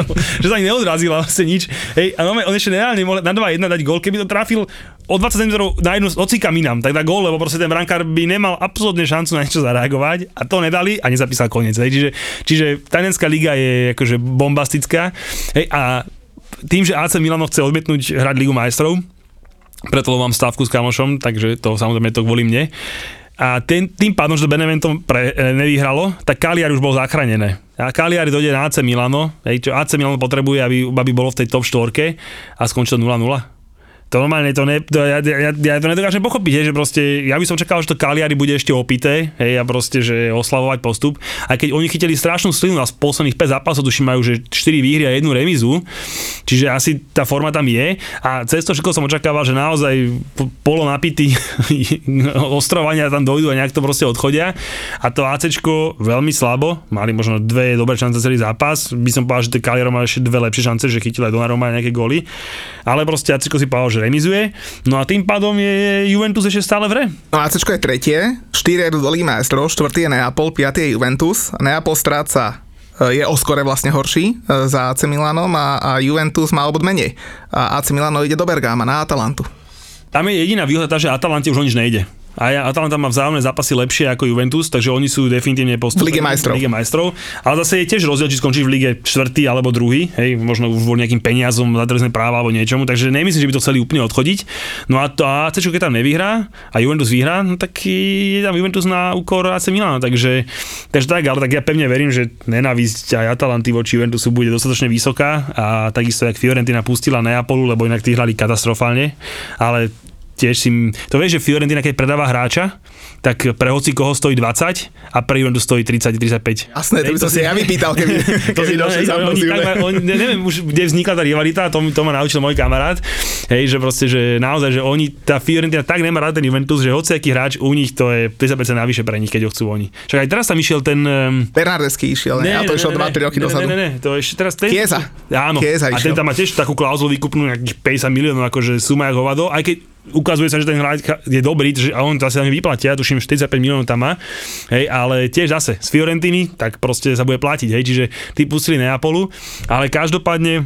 sa ani neodrazila vlastne nič, hej, a normálne on ešte reálne mohol na 2-1 dať gól, keby to trafil o 20 cm na jednu ocíka minám, tak dá gól, lebo proste ten brankár by nemal absolútne šancu na niečo zareagovať a to nedali a nezapísal koniec, hej, čiže talianská liga je akože bomba. Hej, a tým, že AC Milano chce odmietnúť hrať Ligu majstrov, preto mám stávku s kamošom, takže to samozrejme to kvôli mne. a tým pádom, že Benevento nevyhralo, tak Cagliari už bol zachránené. A Cagliari dojde na AC Milano, čo AC Milano potrebuje, aby bolo v tej top 4 a skončilo 0-0. To normálne, ja to nedokážem pochopiť, hej, že proste, ja by som čakal, že to Cagliari bude ešte opité, hej, a proste, že oslavovať postup. A keď oni chytili strašnú slinu a z posledných 5 zápasov, tuším, majú, že 4 výhry a 1 remizu, čiže asi tá forma tam je. A cez to všetko som očakával, že naozaj polonapití ostrovania tam dojdu a nejak to proste odchodia. A to ACčko veľmi slabo, mali možno 2 dobré šance celý zápas, by som povedal, že tie Cagliari mali ešte 2 lepšie šance, že chytila aj Donnarumma nejaké góly, ale proste ACčko si povedal, že remizuje. No a tým pádom je Juventus ešte stále v hre. No ACčko je tretie, 4 do Ligy majstrov, 4 je Neapol, 5 je Juventus. Neapol stráca, je o skore vlastne horší za AC Milanom a Juventus má obod menej. A AC Milano ide do Bergama na Atalantu. Tam je jediná výhoda, že Atalante už o nič nejde. A Atalanta má vzájomné zápasy lepšie ako Juventus, takže oni sú definitívne postupení v Lige majstrov. Ale zase je tiež rozdiel, či skončí v Lige 4. alebo 2. Hej, možno už nejakým peniazom, za trestné práva alebo niečomu, takže nemyslím, že by to chceli úplne odchodiť. No a to AC, keď tam nevyhrá a Juventus vyhrá, no tak je tam Juventus na úkor AC Milana, takže tak, ale tak ja pevne verím, že nenávisť aj Atalanty voči Juventusu bude dostatočne vysoká a takisto jak Fiorentina pustila Neapolu, lebo inak tí hrali katastrofálne, ale tiež to vieš, že Fiorentina, keď predáva hráča, tak pre hoci koho stojí 20 a pre Juventus stojí 30-35. Jasné, to by som si ja vypýtal, keby si došiel za mnou. Neviem už, kde vznikla tá rivalita, to ma naučil môj kamarát, hej, že proste, že naozaj, že oni, tá Fiorentina tak nemá rád ten Juventus, že hociaký hráč u nich to je 30% navyše pre nich, keď ho chcú oni. Však aj teraz tam išiel ten... Bernardesky išiel, ne? A to išiel 2-3 roky dozadu. Ne, to ešte teraz... Chiesa. Áno, a ten tam má tiež takú klauzulu vykupnú nejakých 50 miliónov, akože suma jak hovado, aj keď ukazuje sa, že ten hráč je dobrý, a on zase vyplatia, tuším 45 miliónov tam má, hej, ale tiež zase z Fiorentiny, tak proste sa bude platiť, hej, čiže tí pustili Neapolu, ale každopádne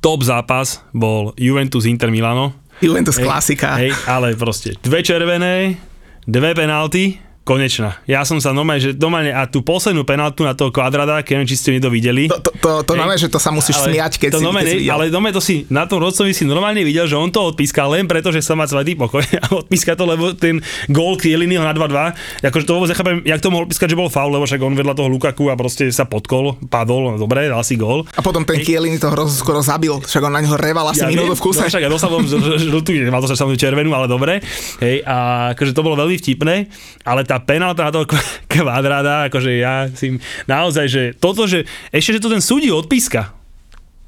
top zápas bol Juventus Inter Milano. Juventus, hej, klasika. Hej, ale proste 2 červené, 2 penalty, konečná. Ja som sa normálne a tú poslednú penáltu na toho Kvadrada, keď neviem, či ste niekto videli. To normálne, že to sa musíš smiať, keď si videl. Ale normálne to si, na tom rodcovi si normálne videl, že on to odpískal len preto, že sa má svatý pokoj a odpíska to, lebo ten gól Kieliniho na 2-2, akože to vôbec nechápem, jak to mohol odpískať, že bol faul, lebo však on vedľa toho Lukaku a proste sa podkol, padol, dobre, dal si gól. A potom ten Kielini to hrozne skoro zabil, však on na neho reval asi minútu v kuse. Však ja dostal žltú, mal to samozrejme červenú, ale dobre. Hej, a akože to bolo veľmi vtipné, ale tá penálta na toho Kvadrada, akože ja si naozaj, že toto, že ešte, že to ten súdi odpíska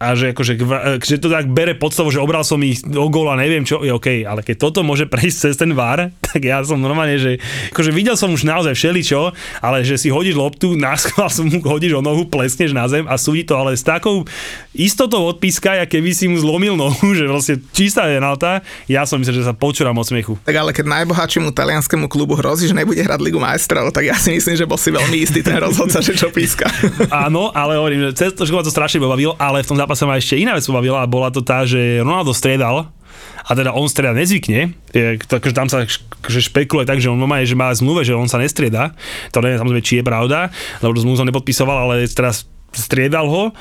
a že akože, že to tak bere podstavu, že obral som ich o gól a neviem čo, je okej, ale keď toto môže prejsť cez ten VAR, tak ja som normálne, že akože videl som už naozaj všeličo, ale že si hodíš loptu, náschval som mu, hodíš o nohu, plesneš na zem a súdi to, ale s takou istotou odpíska, ja keby si mu zlomil nohu, že vlastne čistá penálta, ja som myslel, že sa počúram od smiechu. Tak ale keď najbohatšiemu talianskému klubu hrozí, že nebude hrať Ligu majstrov, tak ja si myslím, že bol si veľmi istý ten rozhodca, že čo píska. Áno, ale hovorím, že cez to strašne bavilo, ale v tom zápase ma ešte iná vec pobavila a bola to tá, že Ronaldo striedal a teda on striedať nezvykne, takže tam sa špekuluje tak, že on normálne, že má zmluve, že on sa nestrieda, to neviem samozrejme, či je pravda, lebo zmluvu som nepodpisoval, ale teraz striedal ho,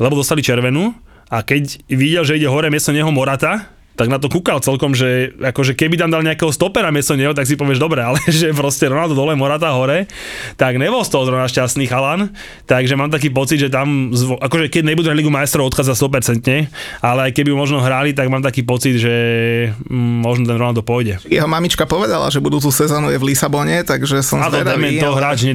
lebo dostali červenú a keď videl, že ide hore miesto neho Morata, tak na to kúkal celkom, že akože keby tam dal nejakého stopera miesto neho, tak si povieš dobre, ale že proste Ronaldo dole, Morata hore, tak nebol z toho zrovna šťastný chalan, takže mám taký pocit, že tam, akože keď nebudú na Ligu majstrov odchádza 100%, ale aj keby možno hráli, tak mám taký pocit, že možno ten Ronaldo pôjde. Jeho mamička povedala, že budúcu sezónu je v Lisabone, takže som zvedavý. A to hráč,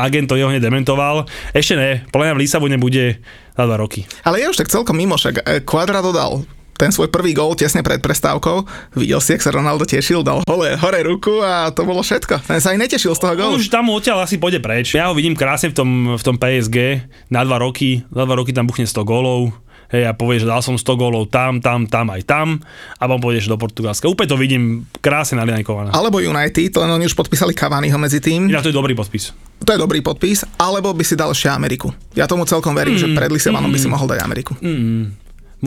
agent to jeho nedementoval, ešte ne, podľa mňa v Lisabone bude za 2 roky. Ale je už tak celkom mimo, však Cuadrado dal ten svoj prvý gól tesne pred prestávkou. Videl si, jak sa Ronaldo tešil, dal hore ruku a to bolo všetko. Ten sa aj netešil z toho gólu. Už tam odtiaľ asi pôjde preč. Ja ho vidím krásne v tom PSG na 2 roky. Za 2 roky tam buchne 100 gólov. Hej, a povie, že dal som 100 gólov tam, aj tam. A potom pôjdeš do Portugalska. Úplne to vidím krásne naliankované. Alebo United, len oni už podpísali Cavaniho medzi tým. Ja, to je dobrý podpis. To je dobrý podpis, alebo by si dal ešte Ameriku. Ja tomu celkom verím, že pred Lisabánom by si mohol dať Ameriku.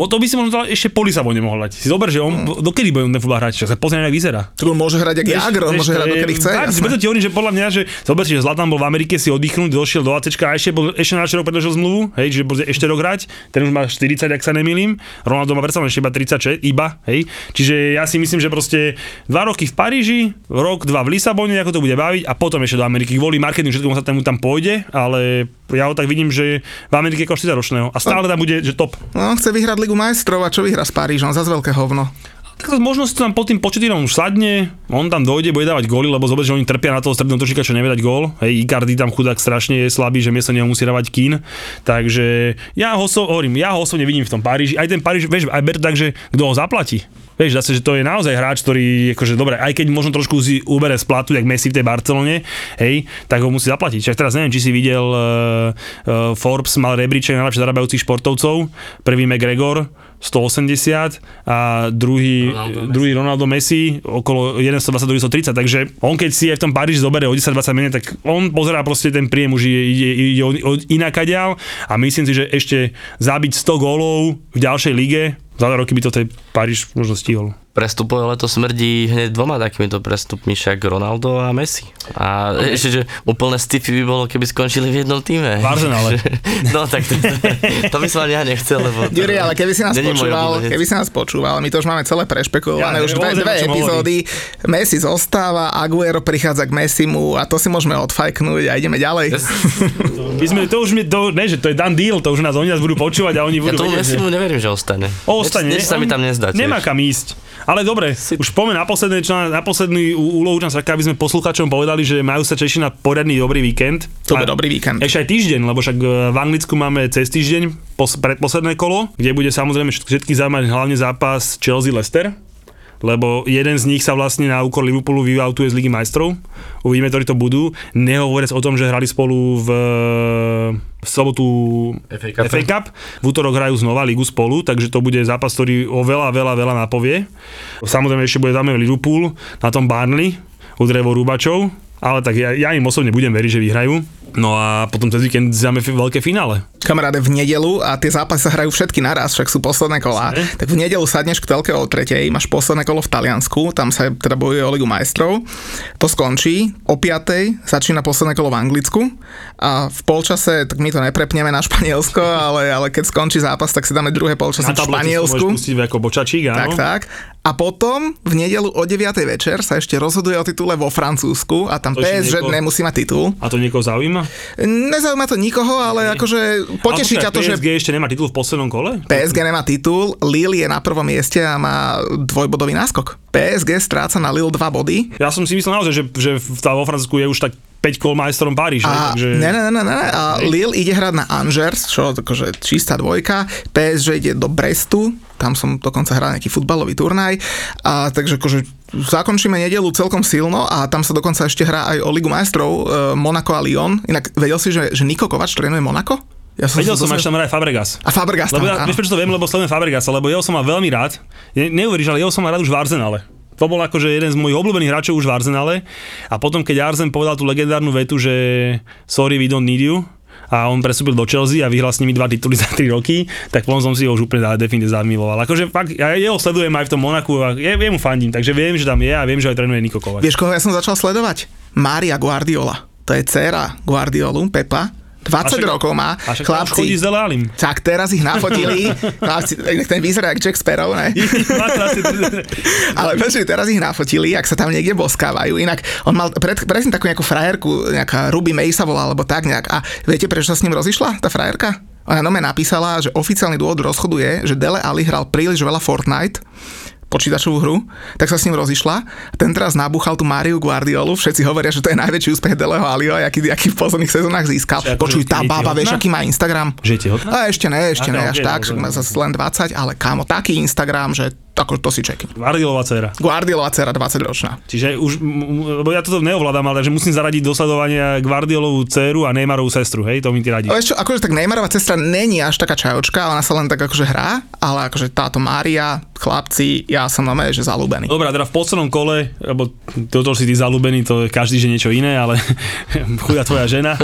To by si možno ešte Polisavone mohol dať. Si zober, že on dokedy bude ten futbal hrať, čo sa pozrie, ako vyzerá. To môže hrať ako Agro, môže hrať dokedy chce. Tak, preto ti hovorím, že podľa mňa, že zober si, že Zlatan bol v Amerike si oddychnúť, došiel do ACčka a ešte na rok predĺžil zmluvu, hej, že bude ešte rok hrať. Ten už má 40, ak sa nemýlim. Ronaldo má predsa len iba 36, hej. Čiže ja si myslím, že proste 2 roky v Paríži, rok 2 v Lisabone, ako to bude baviť a potom ešte do Ameriky. Kvôli marketingu všetko sa tam pôjde, ale ja ho tak vidím, že v Amerike je 40 ročného a stále tam bude, že top. No, chce vyhrať Ligu majstrov a čo vyhrá s Parížom? Zas veľké hovno. Tak možnosť tam pod tým Početinom už sadne, on tam dojde, bude dávať góly, lebo zober, že oni trpia na toho stredného útočníka, čo nevie dať gól. Hej, Icardi tam chudák strašne je slabý, že miesto neho musí dávať Kín. Takže ja ho osobne vidím v tom Paríži. Aj ten Paríž, vieš, aj ber tak, že kto ho zaplatí. Vieš, zase, že to je naozaj hráč, ktorý akože dobre, aj keď možno trošku si ubere splatu, jak Messi v tej Barcelone, hej, tak ho musí zaplatiť. Čiže teraz neviem, či si videl Forbes mal rebríček najlepšie zarábajúcich športovcov, prvý McGregor 180 a druhý Ronaldo Messi okolo 120-130, takže on keď si aj v tom Paríži zoberie o 10-20 menej, tak on pozerá proste ten príjem už ide inakaďal a myslím si, že ešte zabiť 100 gólov v ďalšej lige, za 2 roky by to tej Paríž možno stihol. Prestupové leto smrdí hneď dvoma takýmito prestupmi, však Ronaldo a Messi. A ešte, že úplne stify by bolo, keby skončili v jednom týme. Vážne, ale. No tak to by som ja nechcel, lebo... Juri, ale keby si nás počúval, my to už máme celé prešpekulované, už dve epizódy. Messi zostáva, Aguero prichádza k Messimu a to si môžeme odfajknúť a ideme ďalej. To je done deal, to už oni nás budú počúvať a oni budú... Ja tomu Messimu neverím, že ostane. Nič sa mi tam nezdá. Nemá kam ísť. Ale dobre, už poďme na poslednú úlohu, čo aby sme poslucháčom povedali, že majú sa tešiť na poriadny dobrý víkend. To bude dobrý víkend. Ešte aj týždeň, lebo však v Anglicku máme cez týždeň predposledné kolo, kde bude samozrejme všetkých zaujímať hlavne zápas Chelsea-Leicester, lebo jeden z nich sa vlastne na úkor Liverpoolu vyautuje z Ligy majstrov. Uvidíme, ktorí to budú. Nehovoriac o tom, že hrali spolu v sobotu FA Cup. V útorok hrajú znova ligu spolu, takže to bude zápas, ktorý o veľa napovie. Samozrejme ešte bude tam Liverpool na tom Burnley u drevo rúbačov, ale tak ja im osobne budem veriť, že vyhrajú. No a potom cez víkend máme veľké finále. Kamaráde, v nedeľu a tie zápasy sa hrajú všetky naraz, však sú posledné kolá. Tak v nedeľu sadneš k telke o 3:00, máš posledné kolo v Taliansku, tam sa teda bojuje o Ligu majstrov. To skončí o 5:00, začína posledné kolo v Anglicku a v polčase, tak my to neprepneme na Španielsko, ale keď skončí zápas, tak si dáme druhé polčase v Španielsku. Na tablete ako bočačík, áno. Tak. A potom v nedeľu o 9:00 večer sa ešte rozhoduje o titule vo Francúzsku a tam PSG nemusí mať titul. A to niekoho zaujíma? Nezaujíma to nikoho, ale akože poteší ťa to, že PSG ešte nemá titul v poslednom kole? PSG nemá titul, Lille je na prvom mieste a má dvojbodový náskok. PSG stráca na Lille 2 body. Ja som si myslel naozaj, že vo Francúzsku je už tak 5 kôl majstrom Paríž. Takže... Ne. A Lille ide hrať na Angers, čo akože čistá dvojka. PSG ide do Brestu, tam som dokonca hral nejaký futbalový turnaj. A takže akože zakončíme nedeľu celkom silno a tam sa dokonca ešte hrá aj o Ligu majstrov Monaco a Lyon. Inak vedel si, že Niko Kovač trénuje Monaco? Ja som vedel som, až tam hraje Fàbregas. A Fàbregas tam, áno. Vieš, prečo to viem, lebo sledujem Fàbregasa, lebo jeho som mal veľmi rád. Neuveríš, ale jeho som mal rád už v Arsenale. To bol akože jeden z mojich obľúbených hráčov už v Arsenale a potom keď Arsen povedal tú legendárnu vetu, že sorry, we don't need you a on prestúpil do Chelsea a vyhral s nimi 2 tituly za 3 roky, tak potom som si ho už úplne definitívne zamiloval. Akože fakt, ja jeho sledujem aj v tom Monaku a ja mu fandím, takže viem, že tam je a viem, že aj trénuje Niko Kovač. Vieš, koho ja som začal sledovať? Mária Guardiola. To je dcéra Guardiolu, Pepa. 20 rokov má, chlapci. Tak teraz ich nafotili, chlapci, ten vyzerá jak Jack Sparrow, ne? Ale prečo, teraz ich nafotili, ak sa tam niekde boskávajú. Inak on mal presne takú nejakú frajerku, nejaká Ruby May sa volá, alebo tak nejak. A viete, prečo sa s ním rozišla tá frajerka? Ona nome napísala, že oficiálny dôvod rozchodu je, že Dele Alli hral príliš veľa Fortnite, počítačovú hru, tak sa s ním rozišla a ten teraz nabúchal tú Máriu Guardiolu, všetci hovoria, že to je najväčší úspech Deleho Alliho, aký v posledných sezónach získal. Počuj, tá bába, vieš, aký má Instagram? Že je tehotná? A ešte ne, až tak, že má zase len 20, ale kámo, taký Instagram, že ako to si čekne. Guardiolova dcera, 20-ročná. Čiže už, lebo ja toto neovládam, ale takže musím zaradiť do sledovania Guardiolovú dceru a Neymarovú sestru, hej, to mi ty radí. Ešte, akože tak Neymarova sestra není až taká čajočka, ona sa len tak akože hrá, ale akože táto Mária, chlapci, ja som normálne, že zalúbený. Dobre, teda v poslednom kole, lebo toto si ty zalúbený, to je každý, že niečo iné, ale chuda tvoja žena,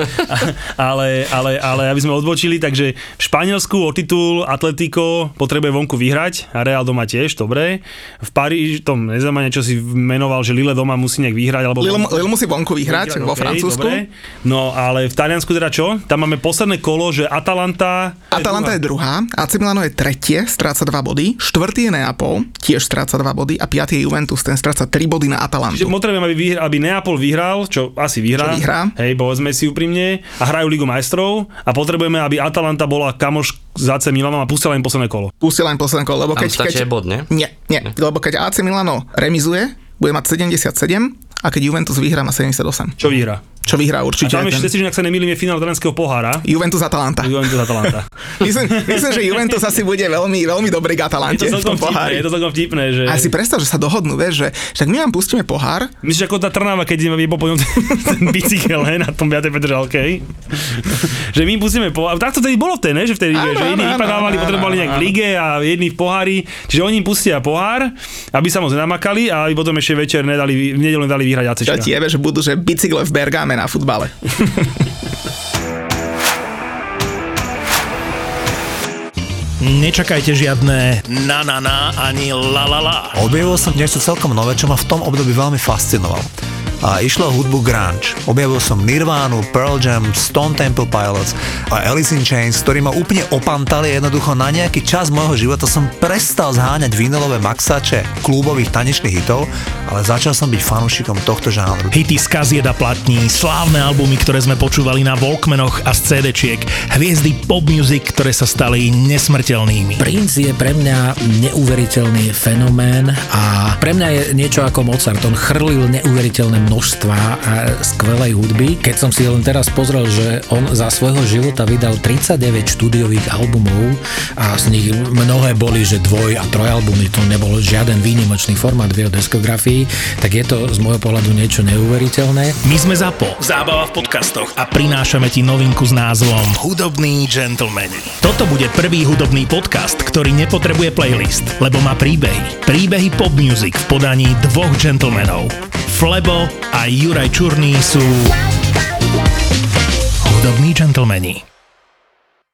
ale aby sme odbočili, takže v Španielsku o titul Atlético potrebuje vonku vyhrať a Real doma tiež, dobre. V Paríži, tom neznamená, čo si menoval, že Lille doma musí nejak vyhrať, alebo Lille musí vonku vyhrať vo Francúzsku. Dobre. No ale v Taliansku teda čo? Tam máme posledné kolo, že Atalanta je druhá, AC Milano je tretie, stráca 2 body, štvrtý je Neapol, tiež stráca 2 body a piatý je Juventus, ten stráca 3 body na Atalantu. Čiže potrebujem, aby Neapol vyhral, čo asi vyhrá, hej, povedzme si úprimne, a hrajú Ligu majstrov a potrebujeme, aby Atalanta bola kamoš s AC Milanom a pustila im posledné kolo. Lebo tam stačí bod, ne? Nie, lebo keď AC Milano remizuje, bude mať 77 a keď Juventus vyhrá, má 78. Čo vyhrá určite. A tam ešte si, že ak sa nemýlim, je finál talianskeho pohára. Juventus Atalanta. myslím, že Juventus asi bude veľmi, veľmi dobrý k Atalante v tom pohári. Je to celkom vtipné, že... A si predstav, že sa dohodnú, vieš, že tak my vám pustíme pohár. Myslíš, ako tá Trnava, keď ideme po ňom ten bicykel na tom 5. Petržalke. Že my pustíme pohár. Takto tedy bolo vtedy, ne? Že vtedy, že jedni vypadávali, potrebovali nejak v lige a jedni v pohári. Čiže oni im pustia pohár, aby sa moc namakali a aby potom ešte večer nedali, v nedeľu nedali vyhrať ACčka. Čo tiebe, že budú, že bicykle v Bergame na futbale. Nečakajte žiadne na ani la. Objavil som niečo celkom nové, čo ma v tom období veľmi fascinovalo. A išlo o hudbu grunge. Objavil som Nirvánu, Pearl Jam, Stone Temple Pilots a Alice in Chains, ktorí ma úplne opantali. Jednoducho na nejaký čas môjho života som prestal zháňať vinylové maxače klubových tanečných hitov, ale začal som byť fanúšikom tohto žánru. Hity z kaziet a platní, slávne albumy, ktoré sme počúvali na Walkmanoch a z CD-čiek, hviezdy pop music, ktoré sa stali nesmrteľnými. Prince je pre mňa neuveriteľný fenomén a pre mňa je niečo ako Mozart. On chrlil neuveriteľné množstva a skvelej hudby. Keď som si len teraz pozrel, že on za svojho života vydal 39 štúdiových albumov a z nich mnohé boli, že dvoj a troj albumy, to nebol žiaden výnimočný formát v jeho diskografii, tak je to z môjho pohľadu niečo neuveriteľné. My sme ZAPO, zábava v podcastoch a prinášame ti novinku s názvom Hudobní gentlemani. Toto bude prvý hudobný podcast, ktorý nepotrebuje playlist, lebo má príbehy pop music v podaní dvoch gentlemanov. Flebo a Juraj Čurný sú hudobní gentlemani.